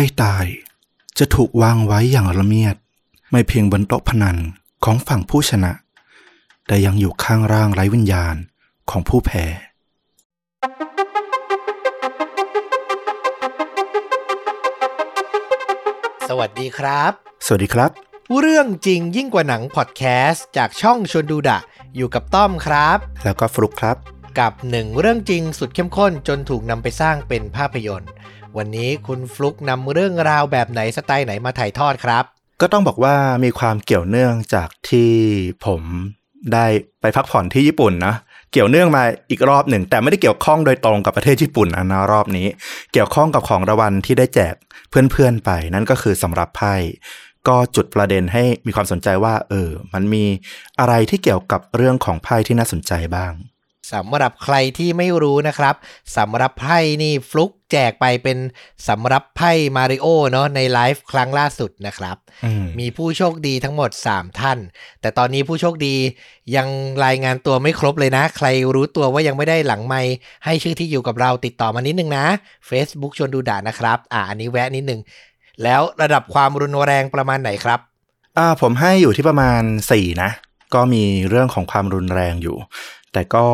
พ่ตายจะถูกวางไว้อย่างละเมียดไม่เพียงบนโต๊ะพนันของฝั่งผู้ชนะแต่ยังอยู่ข้างร่างไร้วิญญาณของผู้แพ้สวัสดีครับสวัสดีครับเรื่องจริงยิ่งกว่าหนังพอดแคสต์จากช่องชวนดูดะอยู่กับต้อมครับแล้วก็ฟลุ๊กครับกับหนึ่งเรื่องจริงสุดเข้มข้นจนถูกนำไปสร้างเป็นภาพยนตร์วันนี้คุณฟลุ๊กนำเรื่องราวแบบไหนสไตล์ไหนมาถ่ายทอดครับก็ต้องบอกว่ามีความเกี่ยวเนื่องจากที่ผมได้ไปพักผ่อนที่ญี่ปุ่นนะเกี่ยวเนื่องมาอีกรอบหนึ่งแต่ไม่ได้เกี่ยวข้องโดยตรงกับประเทศญี่ปุ่นนะรอบนี้เกี่ยวข้องกับของรางวัลที่ได้แจกเพื่อนๆไปนั่นก็คือสำหรับไพ่ก็จุดประเด็นให้มีความสนใจว่ามันมีอะไรที่เกี่ยวกับเรื่องของไพ่ที่น่าสนใจบ้างสำหรับใครที่ไม่รู้นะครับสำหรับไพ่นี่ฟลุกแจกไปเป็นสำหรับไพ่มาริโอเนาะในไลฟ์ครั้งล่าสุดนะครับมีผู้โชคดีทั้งหมด3ท่านแต่ตอนนี้ผู้โชคดียังรายงานตัวไม่ครบเลยนะใครรู้ตัวว่ายังไม่ได้หลังไมค์ให้ชื่อที่อยู่กับเราติดต่อมานิดนึงนะ Facebook ชวนดูด่านะครับอันนี้แวะนิดนึงแล้วระดับความรุนแรงประมาณไหนครับผมให้อยู่ที่ประมาณ4นะก็มีเรื่องของความรุนแรงอยู่แต่ก็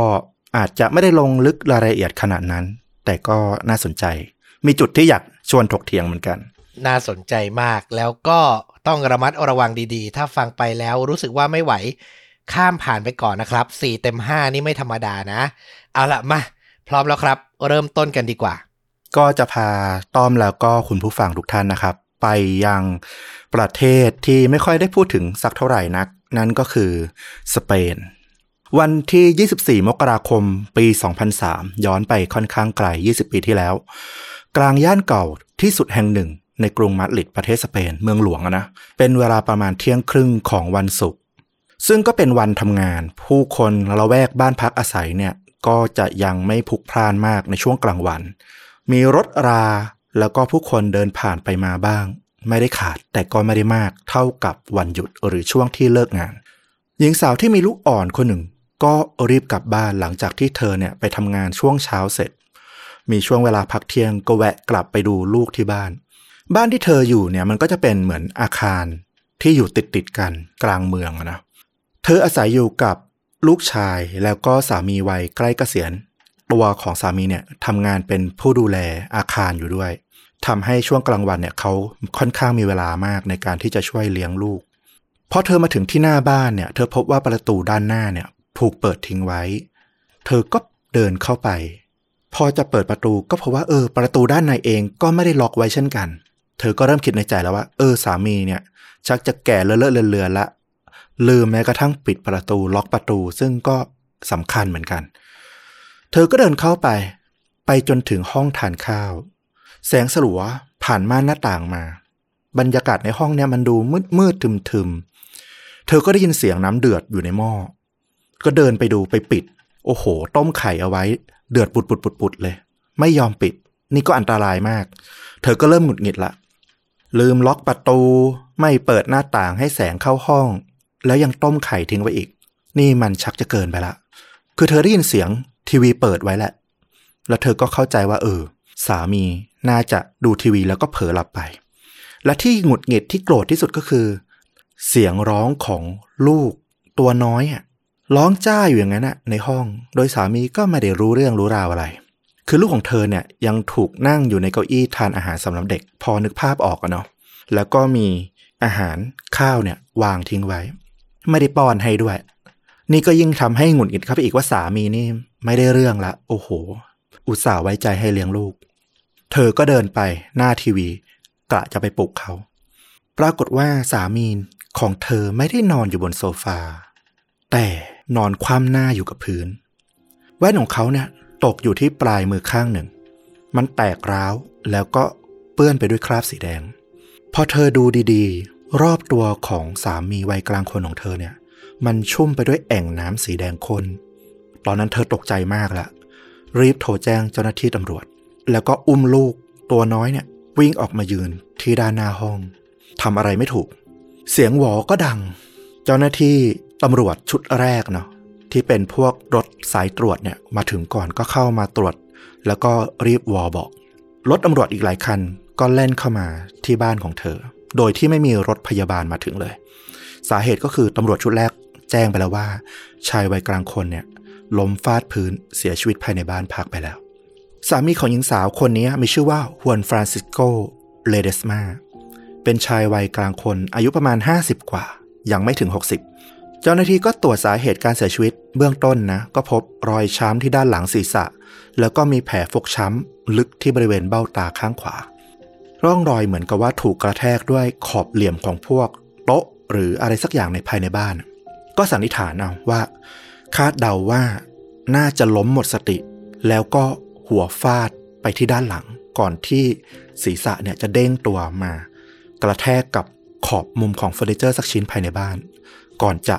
อาจจะไม่ได้ลงลึกรายละเอียดขนาดนั้นแต่ก็น่าสนใจมีจุดที่อยากชวนถกเถียงเหมือนกันน่าสนใจมากแล้วก็ต้องระมัดระวังดีๆถ้าฟังไปแล้วรู้สึกว่าไม่ไหวข้ามผ่านไปก่อนนะครับ4เต็ม5นี่ไม่ธรรมดานะเอาล่ะมาพร้อมแล้วครับเริ่มต้นกันดีกว่าก็จะพาต้อมแล้วก็คุณผู้ฟังทุกท่านนะครับไปยังประเทศที่ไม่ค่อยได้พูดถึงสักเท่าไหร่นักนั่นก็คือสเปนวันที่24มกราคมปี2003ย้อนไปค่อนข้างไกล20ปีที่แล้วกลางย่านเก่าที่สุดแห่งหนึ่งในกรุงมาดริดประเทศสเปนเมืองหลวงนะเป็นเวลาประมาณเที่ยงครึ่งของวันศุกร์ซึ่งก็เป็นวันทำงานผู้คนละแวกบ้านพักอาศัยเนี่ยก็จะยังไม่พลุกพล่านมากในช่วงกลางวันมีรถราแล้วก็ผู้คนเดินผ่านไปมาบ้างไม่ได้ขาดแต่ก็ไม่ได้มากเท่ากับวันหยุดหรือช่วงที่เลิกงานหญิงสาวที่มีลูกอ่อนคนหนึ่งก็รีบกลับบ้านหลังจากที่เธอเนี่ยไปทำงานช่วงเช้าเสร็จมีช่วงเวลาพักเที่ยงก็แวะกลับไปดูลูกที่บ้านที่เธออยู่เนี่ยมันก็จะเป็นเหมือนอาคารที่อยู่ติดกันกลางเมืองนะเธออาศัยอยู่กับลูกชายแล้วก็สามีวัยใกล้เกษียณตัวของสามีเนี่ยทำงานเป็นผู้ดูแลอาคารอยู่ด้วยทำให้ช่วงกลางวันเนี่ยเขาค่อนข้างมีเวลามากในการที่จะช่วยเลี้ยงลูกพอเธอมาถึงที่หน้าบ้านเนี่ยเธอพบว่าประตูด้านหน้าเนี่ยถูกเปิดทิ้งไว้เธอก็เดินเข้าไปพอจะเปิดประตูก็พบว่าประตูด้านในเองก็ไม่ได้ล็อกไว้เช่นกันเธอก็เริ่มคิดในใจแล้วว่าสามีเนี่ยชักจะแก่เลอะเลือนละลืมแม้กระทั่งปิดประตูล็อกประตูซึ่งก็สำคัญเหมือนกันเธอก็เดินเข้าไปจนถึงห้องทานข้าวแสงสลัวผ่านม่านหน้าต่างมาบรรยากาศในห้องเนี่ยมันดูมืดทึมๆเธอก็ได้ยินเสียงน้ำเดือดอยู่ในหม้อก็เดินไปดูไปปิดโอ้โหต้มไข่เอาไว้เดือดปุดๆๆเลยไม่ยอมปิดนี่ก็อันตรายมากเธอก็เริ่มหงุดหงิดละลืมล็อกประตูไม่เปิดหน้าต่างให้แสงเข้าห้องแล้วยังต้มไข่ทิ้งไว้อีกนี่มันชักจะเกินไปละคือเธอได้ยินเสียงทีวีเปิดไว้แหละแล้วเธอก็เข้าใจว่าสามีน่าจะดูทีวีแล้วก็เผลอหลับไปและที่หงุดหงิดที่โกรธที่สุดก็คือเสียงร้องของลูกตัวน้อยอะร้องจ้าอยู่อย่างนั้นน่ะในห้องโดยสามีก็ไม่ได้รู้เรื่องรู้ราวอะไรคือลูกของเธอเนี่ยยังถูกนั่งอยู่ในเก้าอี้ทานอาหารสำหรับเด็กพอนึกภาพออกอะเนาะแล้วก็มีอาหารข้าวเนี่ยวางทิ้งไว้ไม่ได้ป้อนให้ด้วยนี่ก็ยิ่งทำให้หงุดหงิดเข้าไปอีกว่าสามีนี่ไม่ได้เรื่องละโอ้โหอุตส่าห์ไว้ใจให้เลี้ยงลูกเธอก็เดินไปหน้าทีวีกะจะไปปลุกเขาปรากฏว่าสามีของเธอไม่ได้นอนอยู่บนโซฟาแต่นอนคว่ำหน้าอยู่กับพื้นแว่นของเขาเนี่ยตกอยู่ที่ปลายมือข้างหนึ่งมันแตกร้าวแล้วก็เปื้อนไปด้วยคราบสีแดงพอเธอดูดีๆรอบตัวของสามีวัยกลางคนของเธอเนี่ยมันชุ่มไปด้วยแอ่งน้ำสีแดงข้นตอนนั้นเธอตกใจมากละรีบโทรแจ้งเจ้าหน้าที่ตำรวจแล้วก็อุ้มลูกตัวน้อยเนี่ยวิ่งออกมายืนที่ด้านหน้าห้องทำอะไรไม่ถูกเสียงหวอก็ดังเจ้าหน้าที่ตำรวจชุดแรกเนาะที่เป็นพวกรถสายตรวจเนี่ยมาถึงก่อนก็เข้ามาตรวจแล้วก็รีบวอบอกรถตำรวจอีกหลายคัน ก็แล่นเข้ามาที่บ้านของเธอโดยที่ไม่มีรถพยาบาลมาถึงเลยสาเหตุก็คือตำรวจชุดแรกแจ้งไปแล้วว่าชายวัยกลางคนเนี่ยล้มฟาดพื้นเสียชีวิตภายในบ้านพักไปแล้วสามีของหญิงสาวคนนี้มีชื่อว่าฮวนฟรานซิสโกเลเดสมาเป็นชายวัยกลางคนอายุประมาณ50กว่ายังไม่ถึง60เจ้าหน้าที่ก็ตรวจสาเหตุการเสียชีวิตเบื้องต้นนะก็พบรอยช้ำที่ด้านหลังศีรษะแล้วก็มีแผลฟกช้ำลึกที่บริเวณเบ้าตาข้างขวาร่องรอยเหมือนกับว่าถูกกระแทกด้วยขอบเหลี่ยมของพวกโต๊ะหรืออะไรสักอย่างในภายในบ้านก็สันนิษฐานเอาว่าคาดเดาว่าน่าจะล้มหมดสติแล้วก็หัวฟาดไปที่ด้านหลังก่อนที่ศีรษะเนี่ยจะเด้งตัวมากระแทกกับขอบมุมของเฟอร์นิเจอร์สักชิ้นภายในบ้านก่อนจะ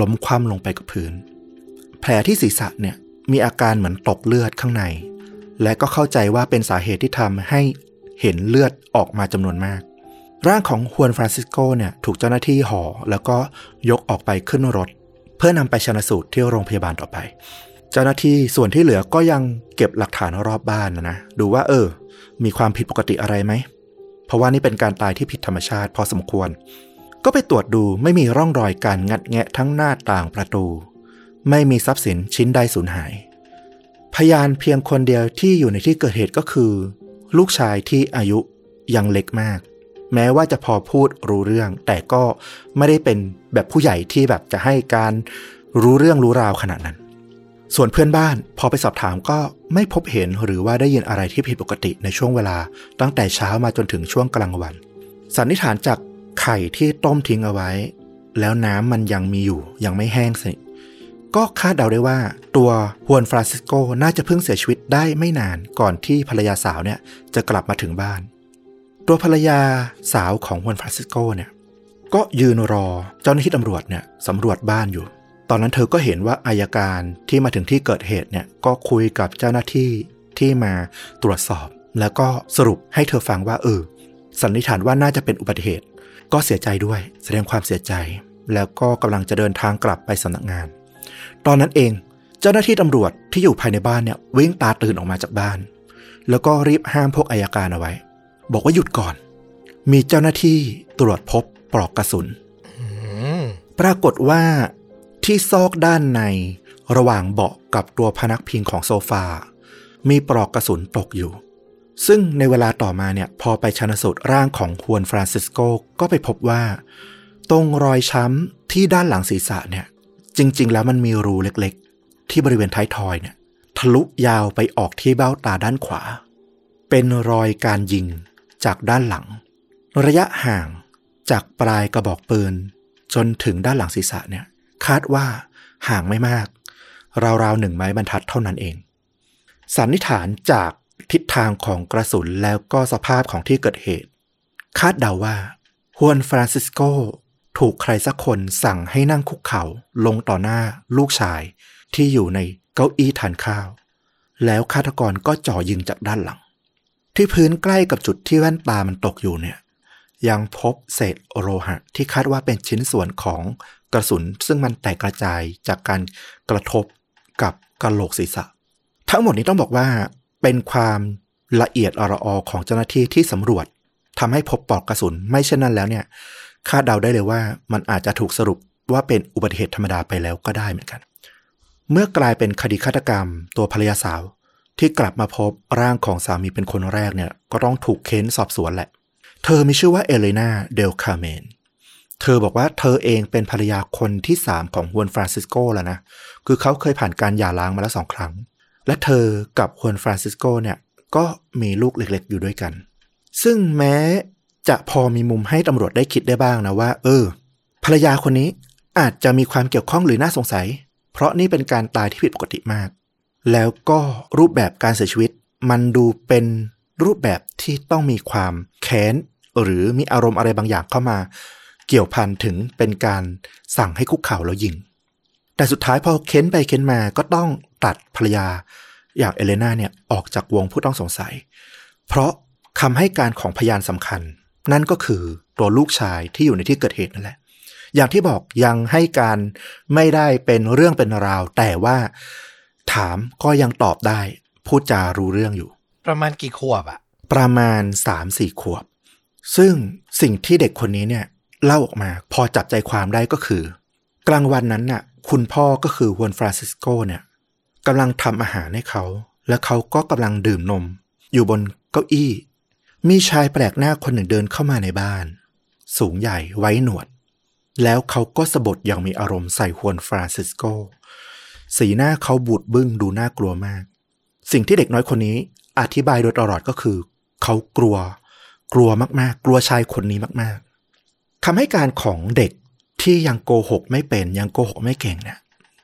ล้มคว่ำลงไปกับพื้นแผลที่ศีรษะเนี่ยมีอาการเหมือนตกเลือดข้างในและก็เข้าใจว่าเป็นสาเหตุที่ทำให้เห็นเลือดออกมาจำนวนมากร่างของฮวนฟรานซิสโกเนี่ยถูกเจ้าหน้าที่ห่อแล้วก็ยกออกไปขึ้นรถเพื่อนำไปชันสูตรที่โรงพยาบาลต่อไปเจ้าหน้าที่ส่วนที่เหลือก็ยังเก็บหลักฐานรอบบ้านนะดูว่ามีความผิดปกติอะไรไหมเพราะว่านี่เป็นการตายที่ผิดธรรมชาติพอสมควรก็ไปตรวจดูไม่มีร่องรอยการงัดแงะทั้งหน้าต่างประตูไม่มีทรัพย์สินชิ้นใดสูญหายพยานเพียงคนเดียวที่อยู่ในที่เกิดเหตุก็คือลูกชายที่อายุยังเล็กมากแม้ว่าจะพอพูดรู้เรื่องแต่ก็ไม่ได้เป็นแบบผู้ใหญ่ที่แบบจะให้การรู้เรื่องรู้ราวขนาดนั้นส่วนเพื่อนบ้านพอไปสอบถามก็ไม่พบเห็นหรือว่าได้ยินอะไรที่ผิดปกติในช่วงเวลาตั้งแต่เช้ามาจนถึงช่วงกลางวันสันนิษฐานจากไข่ที่ต้มทิ้งเอาไว้แล้วน้ำมันยังมีอยู่ยังไม่แห้งสิก็คาดเดาได้ว่าตัวฮวนฟรานซิสโกน่าจะเพิ่งเสียชีวิตได้ไม่นานก่อนที่ภรรยาสาวเนี่ยจะกลับมาถึงบ้านตัวภรรยาสาวของฮวนฟรานซิสโกเนี่ยก็ยืนรอเจ้าหน้าที่ตำรวจเนี่ยสำรวจบ้านอยู่ตอนนั้นเธอก็เห็นว่าอัยการที่มาถึงที่เกิดเหตุเนี่ยก็คุยกับเจ้าหน้าที่ที่มาตรวจสอบแล้วก็สรุปให้เธอฟังว่าสันนิษฐานว่าน่าจะเป็นอุบัติเหตุก็เสียใจด้วยแสดงความเสียใจแล้วก็กำลังจะเดินทางกลับไปสำนักงานตอนนั้นเองเจ้าหน้าที่ตำรวจที่อยู่ภายในบ้านเนี่ยวิ่งตาตื่นออกมาจากบ้านแล้วก็รีบห้ามพวกอัยการเอาไว้บอกว่าหยุดก่อนมีเจ้าหน้าที่ตรวจพบปลอกกระสุนปรากฏว่าที่ซอกด้านในระหว่างเบาะกับตัวพนักพิงของโซฟามีปลอกกระสุนตกอยู่ซึ่งในเวลาต่อมาเนี่ยพอไปชันสูตรร่างของฮวนฟรานซิสโกก็ไปพบว่าตรงรอยช้ำที่ด้านหลังศีรษะเนี่ยจริงๆแล้วมันมีรูเล็กๆที่บริเวณท้ายทอยเนี่ยทะลุยาวไปออกที่เบ้าตาด้านขวาเป็นรอยการยิงจากด้านหลังระยะห่างจากปลายกระบอกปืนจนถึงด้านหลังศีรษะเนี่ยคาดว่าห่างไม่มากราวๆ1 ไม้บรรทัดเท่านั้นเองสันนิษฐานจากทิศทางของกระสุนแล้วก็สภาพของที่เกิดเหตุคาดเดาว่าฮวนฟรานซิสโกถูกใครสักคนสั่งให้นั่งคุกเข่าลงต่อหน้าลูกชายที่อยู่ในเก้าอี้ทานข้าวแล้วฆาตกรก็จ่อยิงจากด้านหลังที่พื้นใกล้กับจุดที่แว่นตามันตกอยู่เนี่ยยังพบเศษโลหะที่คาดว่าเป็นชิ้นส่วนของกระสุนซึ่งมันแตกกระจายจากการกระทบกับกะโหลกศีรษะทั้งหมดนี้ต้องบอกว่าเป็นความละเอียดอรอของเจ้าหน้าที่ที่สำรวจทำให้พบปลอกกระสุนไม่เช่นนั้นแล้วเนี่ยคาดเดาได้เลยว่ามันอาจจะถูกสรุปว่าเป็นอุบัติเหตุธรรมดาไปแล้วก็ได้เหมือนกันเมื่อกลายเป็นคดีฆาตกรรมตัวภรรยาสาวที่กลับมาพบร่างของสามีเป็นคนแรกเนี่ยก็ต้องถูกเค้นสอบสวนแหละเธอมีชื่อว่าเอเลนาเดลคาเมนเธอบอกว่าเธอเองเป็นภรรยาคนที่3ของฮวนฟรานซิสโกแล้วนะคือเขาเคยผ่านการหย่าร้างมาแล้ว2ครั้งและเธอกับฮวนฟรานซิสโกเนี่ยก็มีลูกเล็กๆอยู่ด้วยกันซึ่งแม้จะพอมีมุมให้ตำรวจได้คิดได้บ้างนะว่าภรรยาคนนี้อาจจะมีความเกี่ยวข้องหรือน่าสงสัยเพราะนี่เป็นการตายที่ผิดปกติมากแล้วก็รูปแบบการเสียชีวิตมันดูเป็นรูปแบบที่ต้องมีความแค้นหรือมีอารมณ์อะไรบางอย่างเข้ามาเกี่ยวพันถึงเป็นการสั่งให้คุกเข่าแล้วยิงแต่สุดท้ายพอเค้นไปเค้นมาก็ต้องตัดภรรยาอย่างเอเลนาเนี่ยออกจากวงผู้ต้องสงสัยเพราะคำให้การของพยานสำคัญนั่นก็คือตัวลูกชายที่อยู่ในที่เกิดเหตุนั่นแหละอย่างที่บอกยังให้การไม่ได้เป็นเรื่องเป็นราวแต่ว่าถามก็ยังตอบได้พูดจารู้เรื่องอยู่ประมาณกี่ขวบอะ ประมาณ 3-4 ขวบซึ่งสิ่งที่เด็กคนนี้เนี่ยเล่าออกมาพอจับใจความได้ก็คือกลางวันนั้นน่ะคุณพ่อก็คือฮวนฟรานซิสโกเนี่ยกำลังทำอาหารให้เขาแล้วเขาก็กำลังดื่มนมอยู่บนเก้าอี้มีชายแปลกหน้าคนหนึ่งเดินเข้ามาในบ้านสูงใหญ่ไว้หนวดแล้วเขาก็สะบัดอย่างมีอารมณ์ใส่ฮวนฟรานซิสโกสีหน้าเขาบูดบึ้งดูน่ากลัวมากสิ่งที่เด็กน้อยคนนี้อธิบายโดยตลอดก็คือเขากลัวมากๆกลัวชายคนนี้มากๆคำให้การของเด็กที่ยังโกหกไม่เป็นยังโกหกไม่เก่งเนี่ย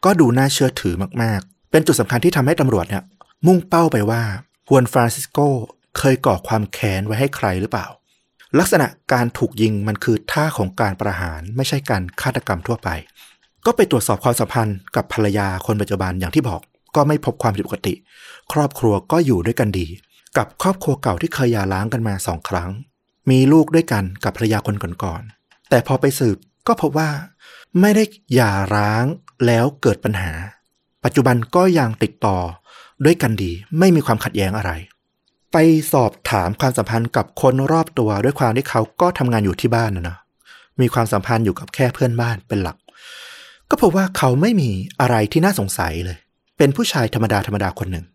ก็ดูน่าเชื่อถือมากๆเป็นจุดสำคัญที่ทำให้ตำรวจเนี่ยมุ่งเป้าไปว่าฮวนฟรานซิสโกเคยก่อความแค้นไว้ให้ใครหรือเปล่าลักษณะการถูกยิงมันคือท่าของการประหารไม่ใช่การฆาตกรรมทั่วไปก็ไปตรวจสอบความสัมพันธ์กับภรรยาคนปัจจุบันอย่างที่บอกก็ไม่พบความผิดปกติครอบครัวก็อยู่ด้วยกันดีกับครอบครัวเก่าที่เคยหย่าร้างกันมา2 ครั้งมีลูกด้วยกันกับภรรยาคนก่อนๆแต่พอไปสืบก็พบว่าไม่ได้หย่าร้างแล้วเกิดปัญหาปัจจุบันก็ยังติดต่อด้วยกันดีไม่มีความขัดแย้งอะไรไปสอบถามความสัมพันธ์กับคนรอบตัวด้วยความที่เขาก็ทำงานอยู่ที่บ้านนะมีความสัมพันธ์อยู่กับแค่เพื่อนบ้านเป็นหลักก็พบว่าเขาไม่มีอะไรที่น่าสงสัยเลยเป็นผู้ชายธรรมดาคนหนึ่ง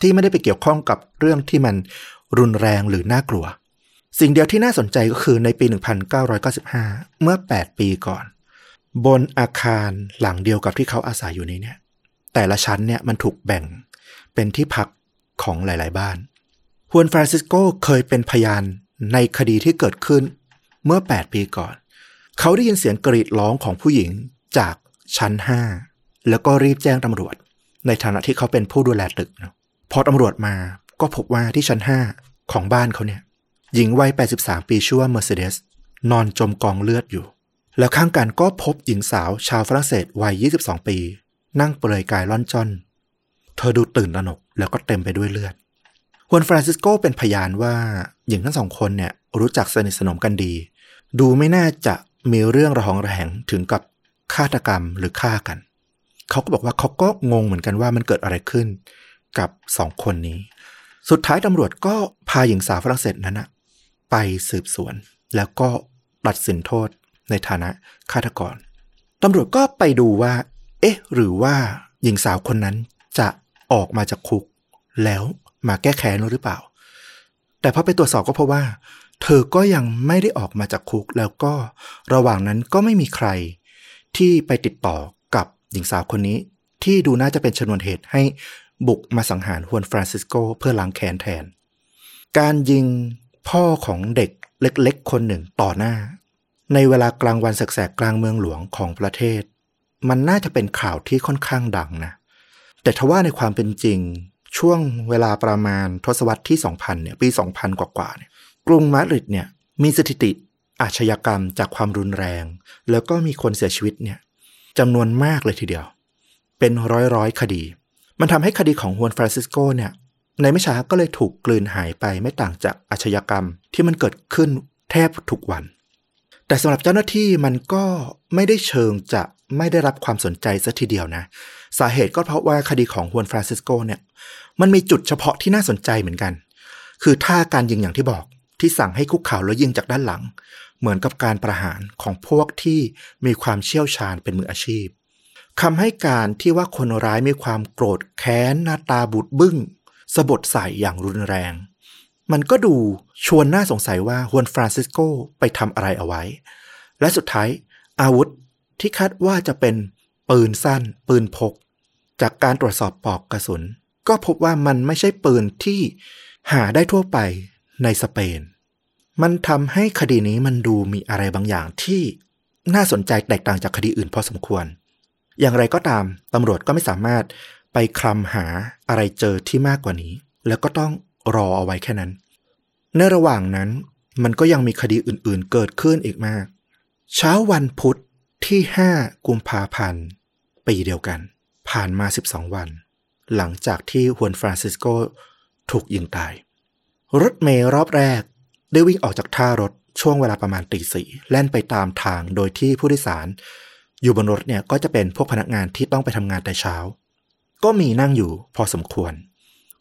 ที่ไม่ได้ไปเกี่ยวข้องกับเรื่องที่มันรุนแรงหรือน่ากลัวสิ่งเดียวที่น่าสนใจก็คือในปี 1995 เมื่อ 8 ปีก่อนบนอาคารหลังเดียวกับที่เขาอาศัยอยู่นี้เนี่ยแต่ละชั้นเนี่ยมันถูกแบ่งเป็นที่พักของหลายๆบ้านฮวนฟรานซิสโกเคยเป็นพยานในคดีที่เกิดขึ้นเมื่อ 8 ปีก่อนเขาได้ยินเสียงกรีดร้องของผู้หญิงจากชั้น 5แล้วก็รีบแจ้งตำรวจในฐานะที่เขาเป็นผู้ดูแลตึกนะพอตำรวจมาก็พบว่าที่ชั้น 5ของบ้านเขาเนี่ยหญิงวัย 83 ปีชื่อว่าเมอร์เซเดสนอนจมกองเลือดอยู่แล้วข้างกันก็พบหญิงสาวชาวฝรั่งเศสวัย 22 ปีนั่งเปลือยกายล่อนจ้อนเธอดูตื่นตระหนกแล้วก็เต็มไปด้วยเลือดฮวนฟรานซิสโกเป็นพยานว่าหญิงทั้งสองคนเนี่ยรู้จักสนิทสนมกันดีดูไม่น่าจะมีเรื่องระหองระแหงถึงกับฆาตกรรมหรือฆ่ากันเขาก็บอกว่าเขาก็งงเหมือนกันว่ามันเกิดอะไรขึ้นกับสองคนนี้สุดท้ายตำรวจก็พาหญิงสาวฝรั่งเศสนั้นนะไปสืบสวนแล้วก็ตัดสินโทษในฐานะฆาตกรตำรวจก็ไปดูว่าเอ๊ะหรือว่าหญิงสาวคนนั้นจะออกมาจากคุกแล้วมาแก้แค้นหรือเปล่าแต่พอไปตรวจสอบก็พบว่าเธอก็ยังไม่ได้ออกมาจากคุกแล้วก็ระหว่างนั้นก็ไม่มีใครที่ไปติดต่อกับหญิงสาวคนนี้ที่ดูน่าจะเป็นชนวนเหตุให้บุกมาสังหารฮวนฟรานซิสโกเพื่อล้างแค้นแทนการยิงพ่อของเด็กเล็กๆคนหนึ่งต่อหน้าในเวลากลางวันแสกๆกลางเมืองหลวงของประเทศมันน่าจะเป็นข่าวที่ค่อนข้างดังนะแต่ทว่าในความเป็นจริงช่วงเวลาประมาณทศวรรษที่ 2000 เนี่ยปี 2000 กว่าเนี่ยกรุงมาดริดเนี่ยมีสถิติอาชญากรรมจากความรุนแรงแล้วก็มีคนเสียชีวิตเนี่ยจำนวนมากเลยทีเดียวเป็นร้อยคดีมันทำให้คดีของฮวนฟรานซิสโกเนี่ยในไม่ช้าก็เลยถูกกลืนหายไปไม่ต่างจากอาชญากรรมที่มันเกิดขึ้นแทบทุกวันแต่สำหรับเจ้าหน้าที่มันก็ไม่ได้เชิงจะไม่ได้รับความสนใจซะทีเดียวนะสาเหตุก็เพราะว่าคดีของฮวนฟรานซิสโกเนี่ยมันมีจุดเฉพาะที่น่าสนใจเหมือนกันคือท่าการยิงอย่างที่บอกที่สั่งให้คุกเข่าแล้วยิงจากด้านหลังเหมือนกับการประหารของพวกที่มีความเชี่ยวชาญเป็นมืออาชีพคำให้การที่ว่าคนร้ายมีความโกรธแค้นหน้าตาบูดบึ้งสะบัดใส่อย่างรุนแรงมันก็ดูชวนน่าสงสัยว่าฮวนฟรานซิสโกไปทำอะไรเอาไว้และสุดท้ายอาวุธที่คาดว่าจะเป็นปืนสั้นปืนพกจากการตรวจสอบปลอกกระสุนก็พบว่ามันไม่ใช่ปืนที่หาได้ทั่วไปในสเปนมันทำให้คดีนี้มันดูมีอะไรบางอย่างที่น่าสนใจแตกต่างจากคดีอื่นพอสมควรอย่างไรก็ตามตำรวจก็ไม่สามารถไปคลำหาอะไรเจอที่มากกว่านี้แล้วก็ต้องรอเอาไว้แค่นั้นในระหว่างนั้นมันก็ยังมีคดีอื่นๆเกิดขึ้นอีกมากเช้าวันพุธที่5กุมภาพันธ์ปีเดียวกันผ่านมา12วันหลังจากที่ฮวนฟรานซิสโกถูกยิงตายรถเมล์รอบแรกได้วิ่งออกจากท่ารถช่วงเวลาประมาณ 4:00 นแล่นไปตามทางโดยที่ผู้โดยสารอยู่บนรถเนี่ยก็จะเป็นพวกพนักงานที่ต้องไปทำงานแต่เช้าก็มีนั่งอยู่พอสมควร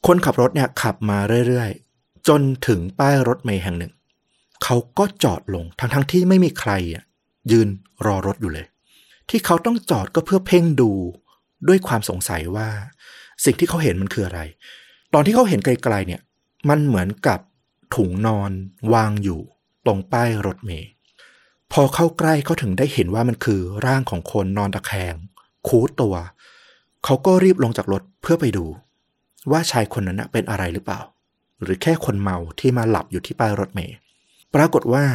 คนขับรถเนี่ยขับมาเรื่อยๆ จนถึงป้ายรถเมล์แห่งหนึ่งเขาก็จอดลงทั้งที่ไม่มีใครยืนรอรถอยู่เลยที่เขาต้องจอดก็เพื่อเพ่งดูด้วยความสงสัยว่าสิ่งที่เขาเห็นมันคืออะไรตอนที่เขาเห็นไกลๆเนี่ยมันเหมือนกับถุงนอนวางอยู่ตรงป้ายรถเมล์พอเข้าใกล้เขาถึงได้เห็นว่ามันคือร่างของคนนอนตะแคงคูตัวเขาก็รีบลงจากรถเพื่อไปดูว่าชายคนนั้นเป็นอะไรหรือเปล่าหรือแค่คนเมาที่มาหลับอยู่ที่ป้ายรถเมล์ปรากฏว่า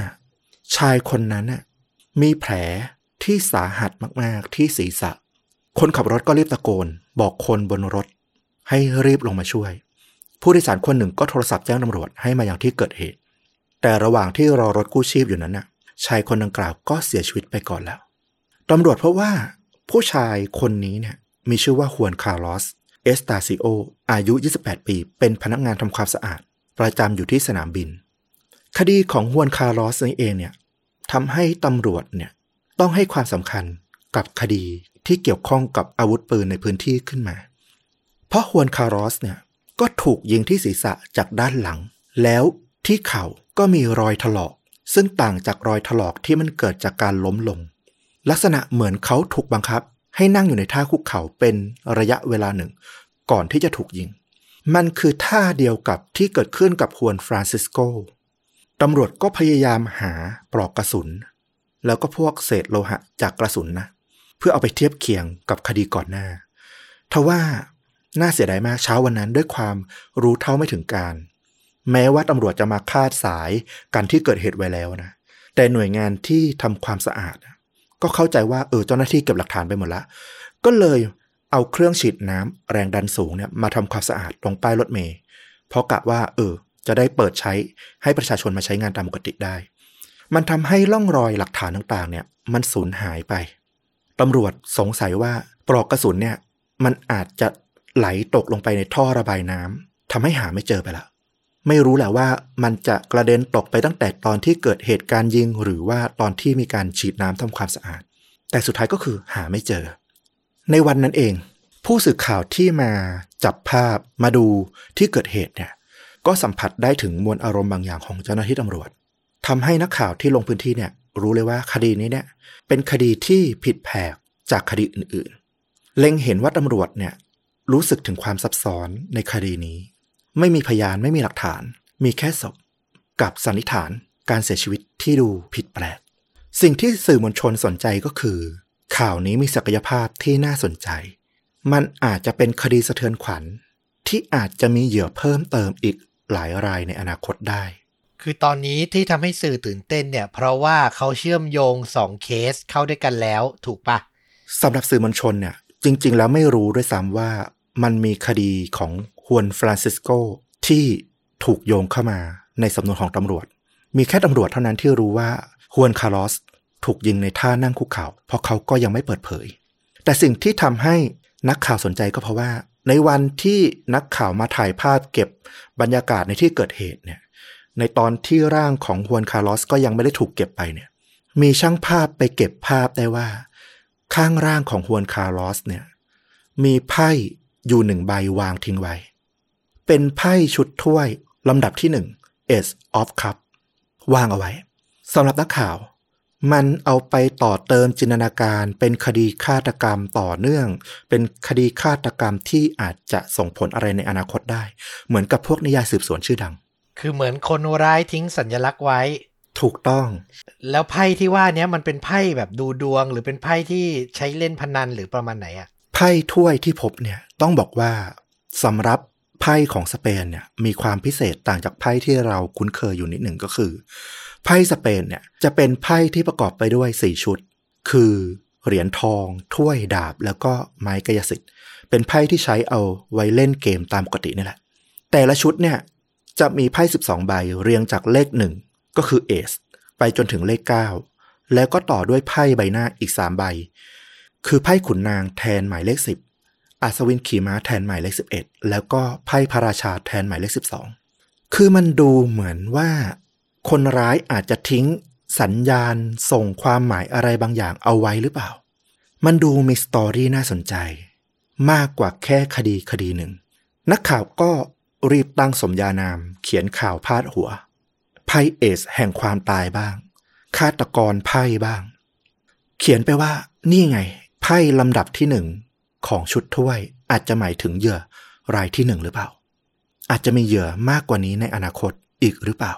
ชายคนนั้นมีแผลที่สาหัสมากๆที่ศีรษะคนขับรถก็รีบตะโกนบอกคนบนรถให้รีบลงมาช่วยผู้โดยสารคนหนึ่งก็โทรศัพท์แจ้งตำรวจให้มายังที่เกิดเหตุแต่ระหว่างที่รอรถกู้ชีพอยู่นั้นชายคนดังกล่าวก็เสียชีวิตไปก่อนแล้วตำรวจพบว่าผู้ชายคนนี้มีชื่อว่าฮวนคาร์ลอสเอสตาซิโออายุ28ปีเป็นพนักงานทำความสะอาดประจำอยู่ที่สนามบินคดีของฮวนคาร์ลอสนี่เองทำให้ตำรวจต้องให้ความสำคัญกับคดีที่เกี่ยวข้องกับอาวุธปืนในพื้นที่ขึ้นมาเพราะฮวนคาร์ลอสก็ถูกยิงที่ศีรษะจากด้านหลังแล้วที่เข่าก็มีรอยถลอกซึ่งต่างจากรอยถลอกที่มันเกิดจากการล้มลงลักษณะเหมือนเขาถูกบังคับให้นั่งอยู่ในท่าคุกเข่าเป็นระยะเวลาหนึ่งก่อนที่จะถูกยิงมันคือท่าเดียวกับที่เกิดขึ้นกับฮวนฟรานซิสโกตำรวจก็พยายามหาปลอกกระสุนแล้วก็พวกเศษโลหะจากกระสุนเพื่อเอาไปเทียบเคียงกับคดีก่อนหน้าทว่าน่าเสียดายมากเช้าวันนั้นด้วยความรู้เท่าไม่ถึงการแม้ว่าตำรวจจะมาคาดสายกันที่เกิดเหตุไว้แล้วนะแต่หน่วยงานที่ทำความสะอาดก็เข้าใจว่าเจ้าหน้าที่เก็บหลักฐานไปหมดละก็เลยเอาเครื่องฉีดน้ำแรงดันสูงมาทำความสะอาดตรงป้ายรถเมล์เพราะกะว่าจะได้เปิดใช้ให้ประชาชนมาใช้งานตามปกติได้มันทำให้ร่องรอยหลักฐานต่างๆมันสูญหายไปตำรวจสงสัยว่าปลอกกระสุนมันอาจจะไหลตกลงไปในท่อระบายน้ำทำให้หาไม่เจอไปละไม่รู้แหละว่ามันจะกระเด็นตกไปตั้งแต่ตอนที่เกิดเหตุการณ์ยิงหรือว่าตอนที่มีการฉีดน้ำทำความสะอาดแต่สุดท้ายก็คือหาไม่เจอในวันนั้นเองผู้สื่อข่าวที่มาจับภาพมาดูที่เกิดเหตุก็สัมผัสได้ถึงมวลอารมณ์บางอย่างของเจ้าหน้าที่ตำรวจทำให้นักข่าวที่ลงพื้นที่รู้เลยว่าคดีนี้เป็นคดีที่ผิดแผกจากคดีอื่นๆเล็งเห็นว่าตำรวจรู้สึกถึงความซับซ้อนในคดีนี้ไม่มีพยานไม่มีหลักฐานมีแค่ศพกับสันนิษฐานการเสียชีวิตที่ดูผิดแปลกสิ่งที่สื่อมวลชนสนใจก็คือข่าวนี้มีศักยภาพที่น่าสนใจมันอาจจะเป็นคดีสะเทือนขวัญที่อาจจะมีเหยื่อเพิ่มเติมอีกหลายรายในอนาคตได้คือตอนนี้ที่ทำให้สื่อตื่นเต้นเพราะว่าเขาเชื่อมโยง2เคสเข้าด้วยกันแล้วถูกปะสำหรับสื่อมวลชนจริงๆแล้วไม่รู้ด้วยซ้ำว่ามันมีคดีของฮวนฟรานซิสโกที่ถูกโยงเข้ามาในสำนวนของตำรวจมีแค่ตำรวจเท่านั้นที่รู้ว่าฮวนคาร์ลอสถูกยิงในท่านั่งคุกเข่าเพราะเขาก็ยังไม่เปิดเผยแต่สิ่งที่ทำให้นักข่าวสนใจก็เพราะว่าในวันที่นักข่าวมาถ่ายภาพเก็บบรรยากาศในที่เกิดเหตุในตอนที่ร่างของฮวนคาร์ลอสก็ยังไม่ได้ถูกเก็บไปมีช่างภาพไปเก็บภาพได้ว่าข้างร่างของฮวนคาร์ลอสมีไพ่อยู่1ใบวางทิ้งไว้เป็นไพ่ชุดถ้วยลำดับที่1 Ace of Cup วางเอาไว้สำหรับนักข่าวมันเอาไปต่อเติมจินตนาการเป็นคดีฆาตกรรมต่อเนื่องเป็นคดีฆาตกรรมที่อาจจะส่งผลอะไรในอนาคตได้เหมือนกับพวกนิยายสืบสวนชื่อดังคือเหมือนคนร้ายทิ้งสัญลักษณ์ไว้ถูกต้องแล้วไพ่ที่ว่านี้มันเป็นไพ่แบบดูดวงหรือเป็นไพ่ที่ใช้เล่นพนันหรือประมาณไหนอะไพ่ถ้วยที่พบต้องบอกว่าสำหรับไพ่ของสเปนมีความพิเศษต่างจากไพ่ที่เราคุ้นเคยอยู่นิดหนึ่งก็คือไพ่สเปนจะเป็นไพ่ที่ประกอบไปด้วย4ชุดคือเหรียญทองถ้วยดาบแล้วก็ไม้กายสิทธิ์เป็นไพ่ที่ใช้เอาไว้เล่นเกมตามปกตินี่แหละแต่ละชุดจะมีไพ่12ใบเรียงจากเลข1ก็คือเอซไปจนถึงเลข9แล้วก็ต่อด้วยไพ่ใบหน้าอีก3ใบคือไพ่ขุนนางแทนหมายเลข10อัศวินขี่ม้าแทนหมายเลข11แล้วก็ไพ่พระราชาแทนหมายเลข12คือมันดูเหมือนว่าคนร้ายอาจจะทิ้งสัญญาณส่งความหมายอะไรบางอย่างเอาไว้หรือเปล่ามันดูมีสตอรี่น่าสนใจมากกว่าแค่คดีหนึ่งนักข่าวก็ รีบตั้งสมญานามเขียนข่าวพาดหัวไพ่เอซแห่งความตายบ้างฆาตกรไพ่บ้างเขียนไปว่านี่ไงไพ่ลำดับที่หนึ่งของชุดถ้วยอาจจะหมายถึงเหยื่อรายที่หนึ่งหรือเปล่าอาจจะมีเหยื่อมากกว่านี้ในอนาคตอีกหรือเปล่า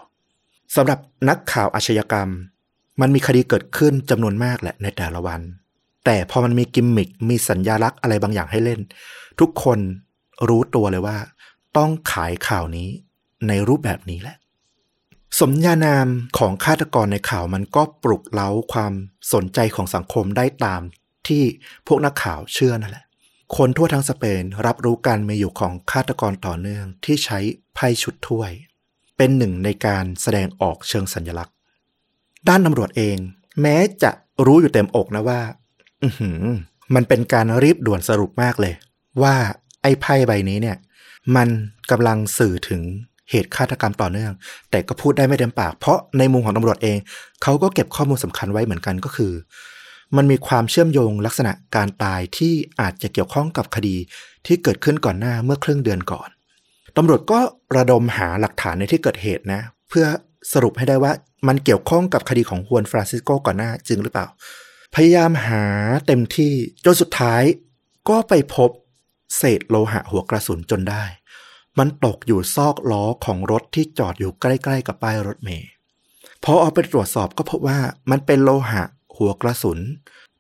สำหรับนักข่าวอาชญากรรมมันมีคดีเกิดขึ้นจำนวนมากแหละในแต่ละวันแต่พอมันมีกิมมิคมีสัญลักษณ์อะไรบางอย่างให้เล่นทุกคนรู้ตัวเลยว่าต้องขายข่าวนี้ในรูปแบบนี้แหละสมญานามของฆาตกรในข่าวมันก็ปลุกเร้าความสนใจของสังคมได้ตามที่พวกนักข่าวเชื่อนั่นแหละคนทั่วทั้งสเปนรับรู้การมีอยู่ของฆาตกรต่อเนื่องที่ใช้ไพ่ชุดถ้วยเป็นหนึ่งในการแสดงออกเชิงสัญลักษณ์ด้านตำรวจเองแม้จะรู้อยู่เต็มอกนะว่ามันเป็นการรีบด่วนสรุปมากเลยว่าไอ้ไพ่ใบนี้เนี่ยมันกำลังสื่อถึงเหตุฆาตกรรมต่อเนื่องแต่ก็พูดได้ไม่เต็มปากเพราะในมุมของตำรวจเองเขาก็เก็บข้อมูลสำคัญไว้เหมือนกันก็คือมันมีความเชื่อมโยงลักษณะการตายที่อาจจะเกี่ยวข้องกับคดีที่เกิดขึ้นก่อนหน้าเมื่อครึ่งเดือนก่อนตำรวจก็ระดมหาหลักฐานในที่เกิดเหตุนะเพื่อสรุปให้ได้ว่ามันเกี่ยวข้องกับคดีของฮุานฟรานซิสโกก่อนหน้าจริงหรือเปล่าพยายามหาเต็มที่จนสุดท้ายก็ไปพบเศษโลหะหัวกระสุนจนได้มันตกอยู่ซอกล้อของรถที่จอดอยู่ใกล้ๆกับป้ายรถเมล์พอเอาไปตรวจสอบก็พบว่ามันเป็นโลหะหัวกระสุน